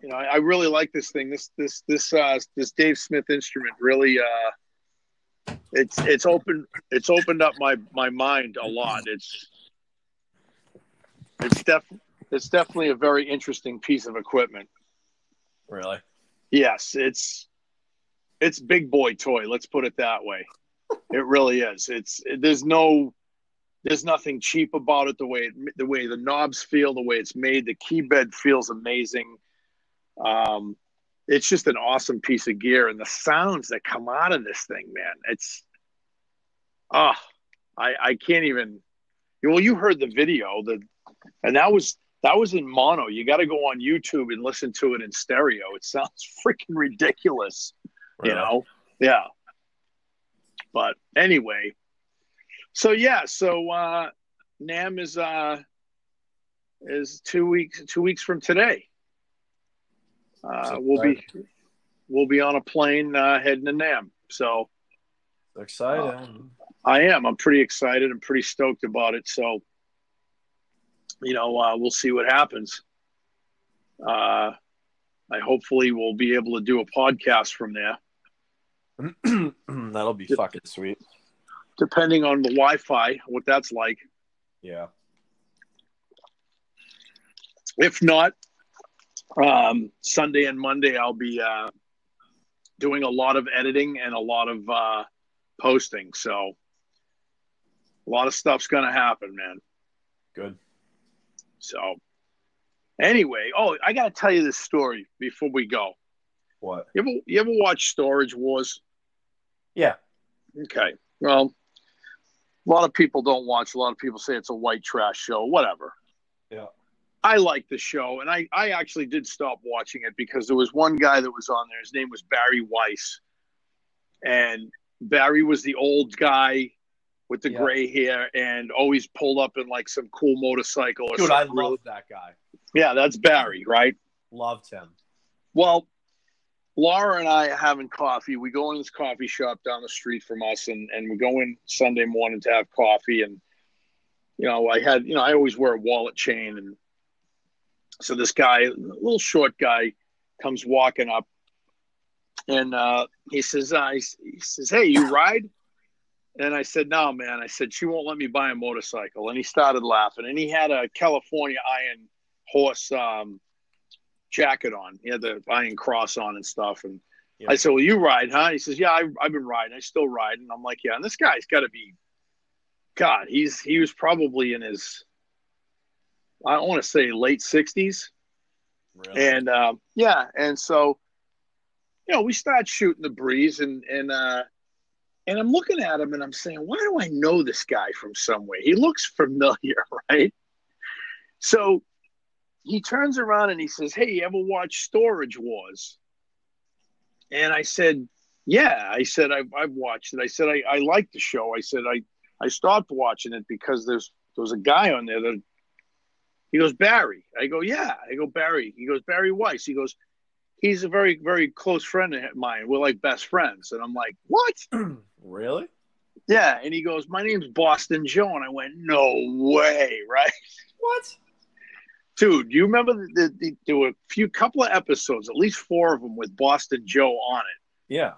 you know, I, I really like this thing. This, this, this, uh, this Dave Smith instrument really, uh, It's it's open it's opened up my, my mind a lot. It's it's def it's definitely a very interesting piece of equipment. Really? Yes, it's it's big boy toy. Let's put it that way. It really is. It's it, there's no there's nothing cheap about it. The way it, the way the knobs feel, the way it's made, the key bed feels amazing. Um. It's just an awesome piece of gear, and the sounds that come out of this thing, man, it's, ah, oh, I, I can't even, well, you heard the video the, and that was, that was in mono. You got to go on YouTube and listen to it in stereo. It sounds freaking ridiculous, right. You know? Yeah. But anyway, so yeah. So, uh, NAMM is, uh, is two weeks, two weeks from today. Uh, we'll be we'll be on a plane uh, heading to NAMM. So excited! Uh, I am. I'm pretty excited. I'm pretty stoked about it. So you know, uh, we'll see what happens. Uh, I hopefully will be able to do a podcast from there. That'll be De- fucking sweet. Depending on the Wi-Fi, what that's like. Yeah. If not. Um, Sunday and Monday, I'll be uh, doing a lot of editing and a lot of uh, posting. So a lot of stuff's going to happen, man. Good. So anyway, oh, I got to tell you this story before we go. What? You ever, you ever watch Storage Wars? Yeah. Okay. Well, a lot of people don't watch. A lot of people say it's a white trash show, whatever. Yeah. I like the show, and I, I actually did stop watching it because there was one guy that was on there. His name was Barry Weiss, and Barry was the old guy with the yeah. gray hair and always pulled up in like some cool motorcycle. Or Dude, I love really... that guy. Yeah, that's Barry, right? Loved him. Well, Laura and I are having coffee. We go in this coffee shop down the street from us, and, and we go in Sunday morning to have coffee. And, you know, I had, you know, I always wear a wallet chain, and so this guy, little short guy, comes walking up, and uh, he says, uh, he, he says, hey, you ride? And I said, no, man. I said, she won't let me buy a motorcycle. And he started laughing, and he had a California Iron Horse um, jacket on. He had the Iron Cross on and stuff. And yeah. I said, well, you ride, huh? He says, yeah, I, I've been riding. I still ride. And I'm like, yeah, and this guy's got to be, God, he's he was probably in his I want to say late sixties. Really? And um, yeah. And so, you know, we start shooting the breeze and, and, uh, and I'm looking at him and I'm saying, why do I know this guy from somewhere? He looks familiar, right? So he turns around and he says, hey, you ever watch Storage Wars? And I said, yeah, I said, I've, I've watched it. I said, I, I like the show. I said, I, I stopped watching it because there's, there was a guy on there that he goes, Barry. I go, yeah. I go, Barry. He goes, Barry Weiss. He goes, he's a very, very close friend of mine. We're like best friends. And I'm like, what? Really? Yeah. And he goes, my name's Boston Joe. And I went, no way. Right. What? Dude, you remember the, the, there were a few couple of episodes, at least four of them, with Boston Joe on it. Yeah.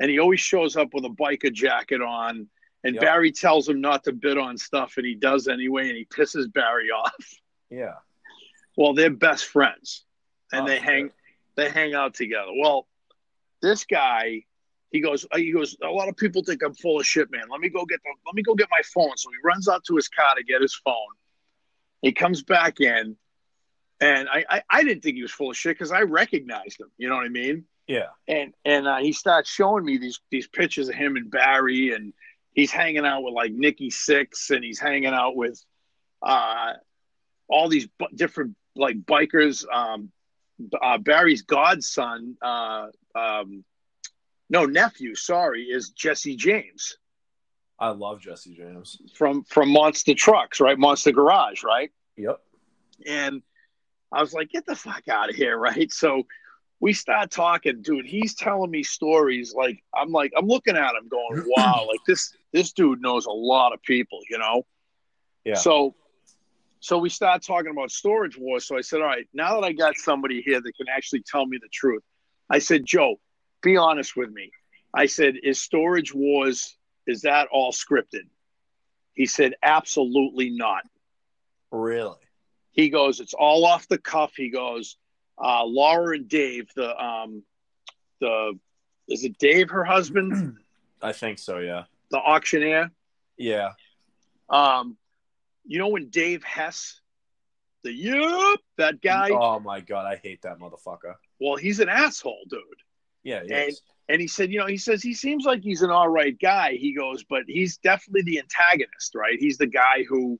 And he always shows up with a biker jacket on. And yep. Barry tells him not to bid on stuff. And he does anyway. And he pisses Barry off. Yeah. Well, they're best friends. And oh, they hang sure. they hang out together. Well, this guy, he goes, he goes, a lot of people think I'm full of shit, man. Let me go get the, let me go get my phone. So he runs out to his car to get his phone. He comes back in. And I, I, I didn't think he was full of shit because I recognized him. You know what I mean? Yeah. And and uh, he starts showing me these these pictures of him and Barry. And he's hanging out with, like, Nikki Sixx. And he's hanging out with uh, all these b- different, like, bikers. Um, uh, Barry's godson, uh, um, no, nephew, sorry, is Jesse James. I love Jesse James. From, from Monster Trucks, right? Monster Garage, right? Yep. And I was like, get the fuck out of here, right? So we start talking, dude. He's telling me stories. Like, I'm like, I'm looking at him going, wow, like this this dude knows a lot of people, you know? Yeah. So so we start talking about Storage Wars. So I said, all right, now that I got somebody here that can actually tell me the truth, I said, Joe, be honest with me. I said, is Storage Wars, is that all scripted? He said, absolutely not. Really? He goes, it's all off the cuff. He goes, uh, Laura and Dave, the um, the is it Dave, her husband? I think so, yeah. The auctioneer? Yeah. Um, you know when Dave Hess, the yup, that guy? Oh, my God, I hate that motherfucker. Well, he's an asshole, dude. Yeah, he and, is. And he said, you know, he says he seems like he's an all right guy. He goes, but he's definitely the antagonist, right? He's the guy who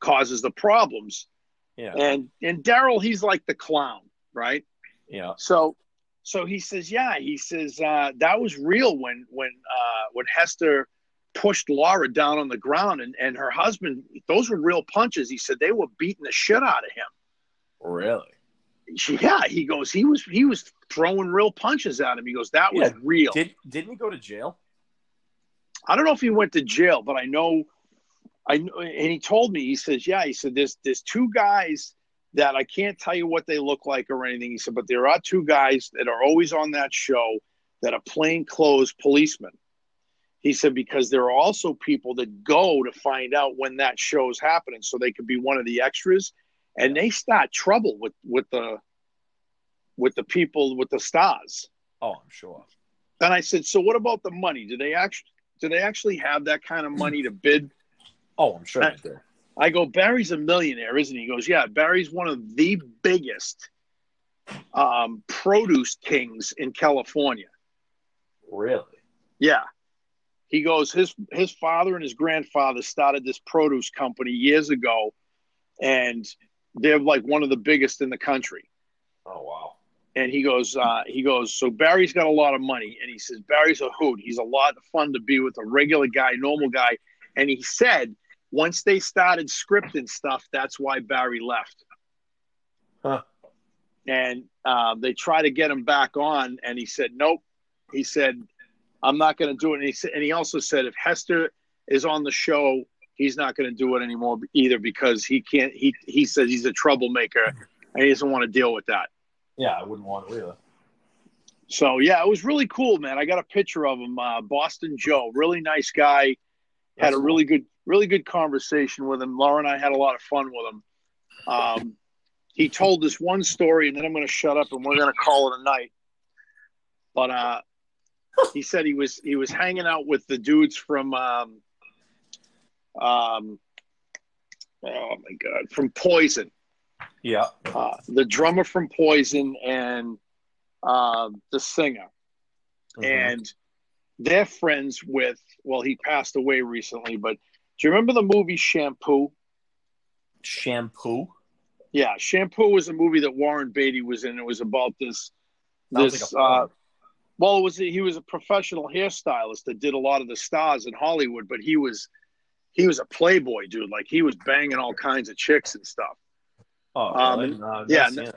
causes the problems. Yeah. And and Daryl, he's like the clown, right? Yeah. So so he says, yeah, he says, uh, that was real when when uh, when Hester pushed Laura down on the ground and, and her husband, those were real punches. He said they were beating the shit out of him. Really? Yeah, he goes, he was he was throwing real punches at him. He goes, that was yeah. real. Did didn't he go to jail? I don't know if he went to jail, but I know I and he told me, he says, yeah, he said, there's, there's two guys that I can't tell you what they look like or anything. He said, but there are two guys that are always on that show that are plainclothes policemen. He said, because there are also people that go to find out when that show's happening so they could be one of the extras, and they start trouble with, with the with the people, with the stars. Oh, I'm sure. And I said, so what about the money? Do they actually, do they actually have that kind of money to bid? Oh, I'm sure. I, I go, Barry's a millionaire, isn't he? He goes, yeah, Barry's one of the biggest um, produce kings in California. Really? Yeah. He goes, his his father and his grandfather started this produce company years ago, and they're like one of the biggest in the country. Oh, wow. And he goes, uh, he goes, so Barry's got a lot of money, and he says, Barry's a hoot. He's a lot of fun to be with, a regular guy, normal guy. And he said, once they started scripting stuff, that's why Barry left. Huh. And uh, they tried to get him back on, and he said, nope. He said, I'm not going to do it. And he, said, and he also said, if Hester is on the show, he's not going to do it anymore either, because he can't. He, he says he's a troublemaker, and he doesn't want to deal with that. Yeah, I wouldn't want to either. So, yeah, it was really cool, man. I got a picture of him, uh, Boston Joe, really nice guy. Had That's a really cool. good, really good conversation with him. Laura and I had a lot of fun with him. Um, he told this one story, and then I'm going to shut up, and we're going to call it a night. But uh, he said he was he was hanging out with the dudes from, um, um, oh my God, from Poison. Yeah. Uh, the drummer from Poison and uh, the singer. Mm-hmm. And they're friends with, well, he passed away recently, but do you remember the movie Shampoo? Shampoo? Yeah, Shampoo was a movie that Warren Beatty was in. It was about this, Sounds this, like uh, well, it was he was a professional hairstylist that did a lot of the stars in Hollywood, but he was, he was a playboy dude. Like, he was banging all kinds of chicks and stuff. Oh, um, really? no, yeah, that,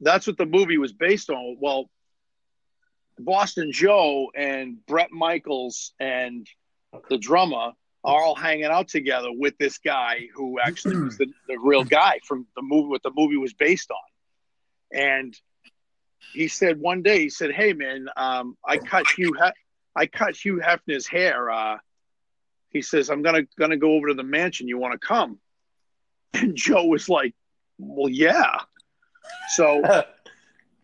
that's what the movie was based on. Well, Boston Joe and Bret Michaels and the drummer are all hanging out together with this guy who actually was the, the real guy from the movie, what the movie was based on. And he said one day, he said, "Hey man, um, I cut Hugh, Hef- I cut Hugh Hefner's hair." Uh, he says, "I'm gonna gonna go over to the mansion. You want to come?" And Joe was like, "Well, yeah." So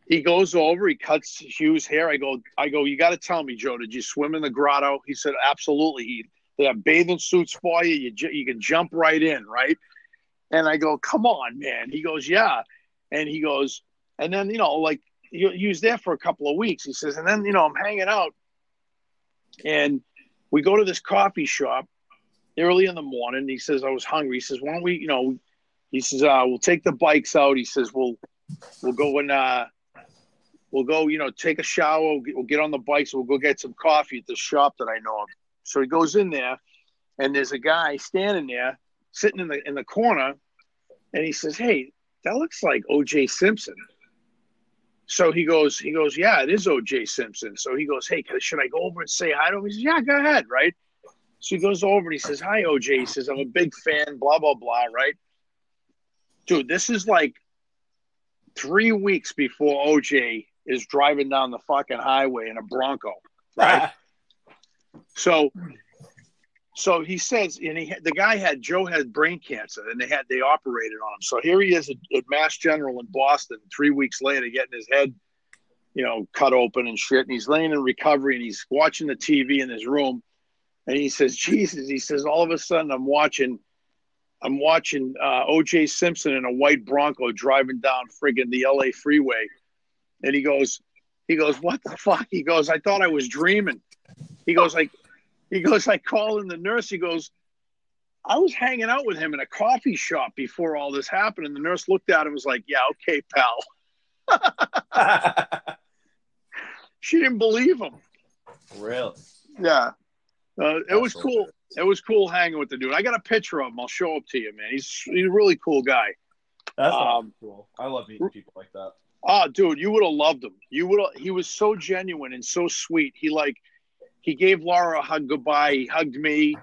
he goes over, he cuts Hugh's hair. I go, I go. "You got to tell me, Joe. Did you swim in the grotto?" He said, "Absolutely." He They have bathing suits for you. You ju- you can jump right in, right? And I go, "Come on, man." He goes, "Yeah." And he goes, and then, you know, like, he, he was there for a couple of weeks. He says, and then, you know, I'm hanging out. And we go to this coffee shop early in the morning. He says, "I was hungry." He says, "Why don't we, you know," he says, uh, "we'll take the bikes out." He says, we'll, we'll go and, uh, we'll go, you know, take a shower. We'll get on the bikes. We'll go get some coffee at the shop that I know of. So he goes in there, and there's a guy standing there, sitting in the in the corner, and he says, "Hey, that looks like O J Simpson." So he goes, he goes, "Yeah, it is O J Simpson." So he goes, "Hey, should I go over and say hi to him?" He says, "Yeah, go ahead," right? So he goes over and he says, "Hi, O J." He says, "I'm a big fan, blah, blah, blah," right? Dude, this is like three weeks before O J is driving down the fucking highway in a Bronco, right? So, so he says, and he the guy had Joe had brain cancer, and they had they operated on him. So here he is at, at Mass General in Boston, three weeks later, getting his head, you know, cut open and shit. And he's laying in recovery, and he's watching the T V in his room, and he says, "Jesus," he says, "all of a sudden I'm watching, I'm watching uh, O J Simpson in a white Bronco driving down friggin' the L A freeway," and he goes, he goes, "What the fuck?" He goes, "I thought I was dreaming." He goes, like, he goes, "I call in the nurse." He goes, "I was hanging out with him in a coffee shop before all this happened." And the nurse looked at him and was like, "Yeah, okay, pal." She didn't believe him. Really? Yeah. Uh, it was cool. It was cool hanging with the dude. I got a picture of him. I'll show up to you, man. He's, he's a really cool guy. That's um, cool. I love meeting people like that. Oh, dude, you would have loved him. You would. He was so genuine and so sweet. He, like, He gave Laura a hug goodbye. He hugged me.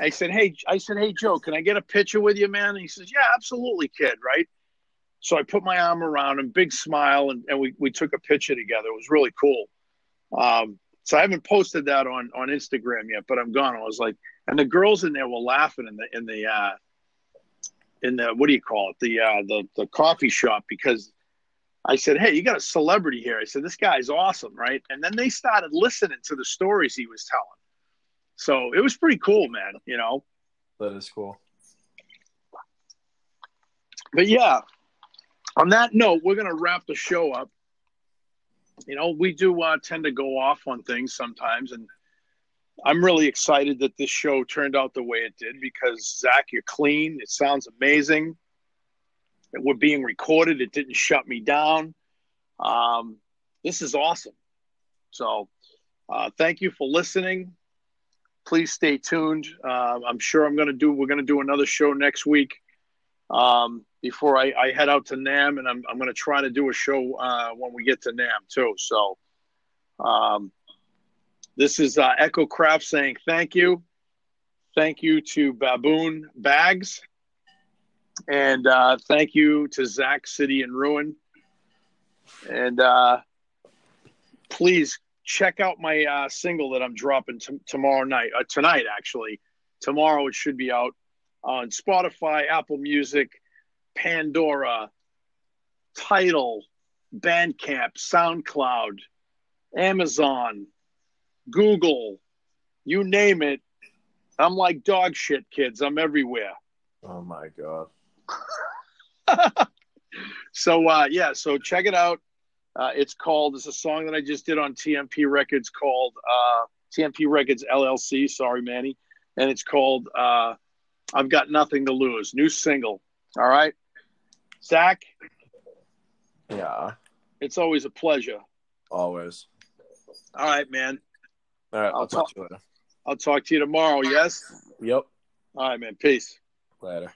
I said, "Hey," I said, "Hey, Joe, can I get a picture with you, man?" And he says, "Yeah, absolutely, kid," right? So I put my arm around him, big smile, and, and we, we took a picture together. It was really cool. Um, so I haven't posted that on, on Instagram yet, but I'm gone. I was like, and the girls in there were laughing in the in the uh, in the what do you call it? The uh, the the coffee shop, because I said, "Hey, you got a celebrity here." I said, "This guy's awesome," right? And then they started listening to the stories he was telling. So it was pretty cool, man, you know? That is cool. But, yeah, on that note, we're going to wrap the show up. You know, we do uh, tend to go off on things sometimes, and I'm really excited that this show turned out the way it did because, Zach, you're clean. It sounds amazing. It were being recorded. It didn't shut me down. Um, this is awesome. So uh, thank you for listening. Please stay tuned. Uh, I'm sure I'm going to do, we're going to do another show next week um, before I, I head out to NAMM, and I'm, I'm going to try to do a show uh, when we get to NAMM too. So um, this is uh, Echo Craft saying thank you. Thank you to Baboon Bags. And uh, thank you to Zach, City in Ruin. And uh, please check out my uh, single that I'm dropping t- tomorrow night. Uh, tonight, actually. Tomorrow it should be out on Spotify, Apple Music, Pandora, Tidal, Bandcamp, SoundCloud, Amazon, Google. You name it. I'm like dog shit, kids. I'm everywhere. Oh, my God. So, uh, yeah, so check it out. Uh, it's called, it's a song that I just did on T M P Records called uh, T M P Records L L C. Sorry, Manny. And it's called uh, I've Got Nothing to Lose. New single. All right. Zach? Yeah. It's always a pleasure. Always. All right, man. All right. I'll, I'll talk to you later. I'll talk to you tomorrow. Yes? Yep. All right, man. Peace. Later.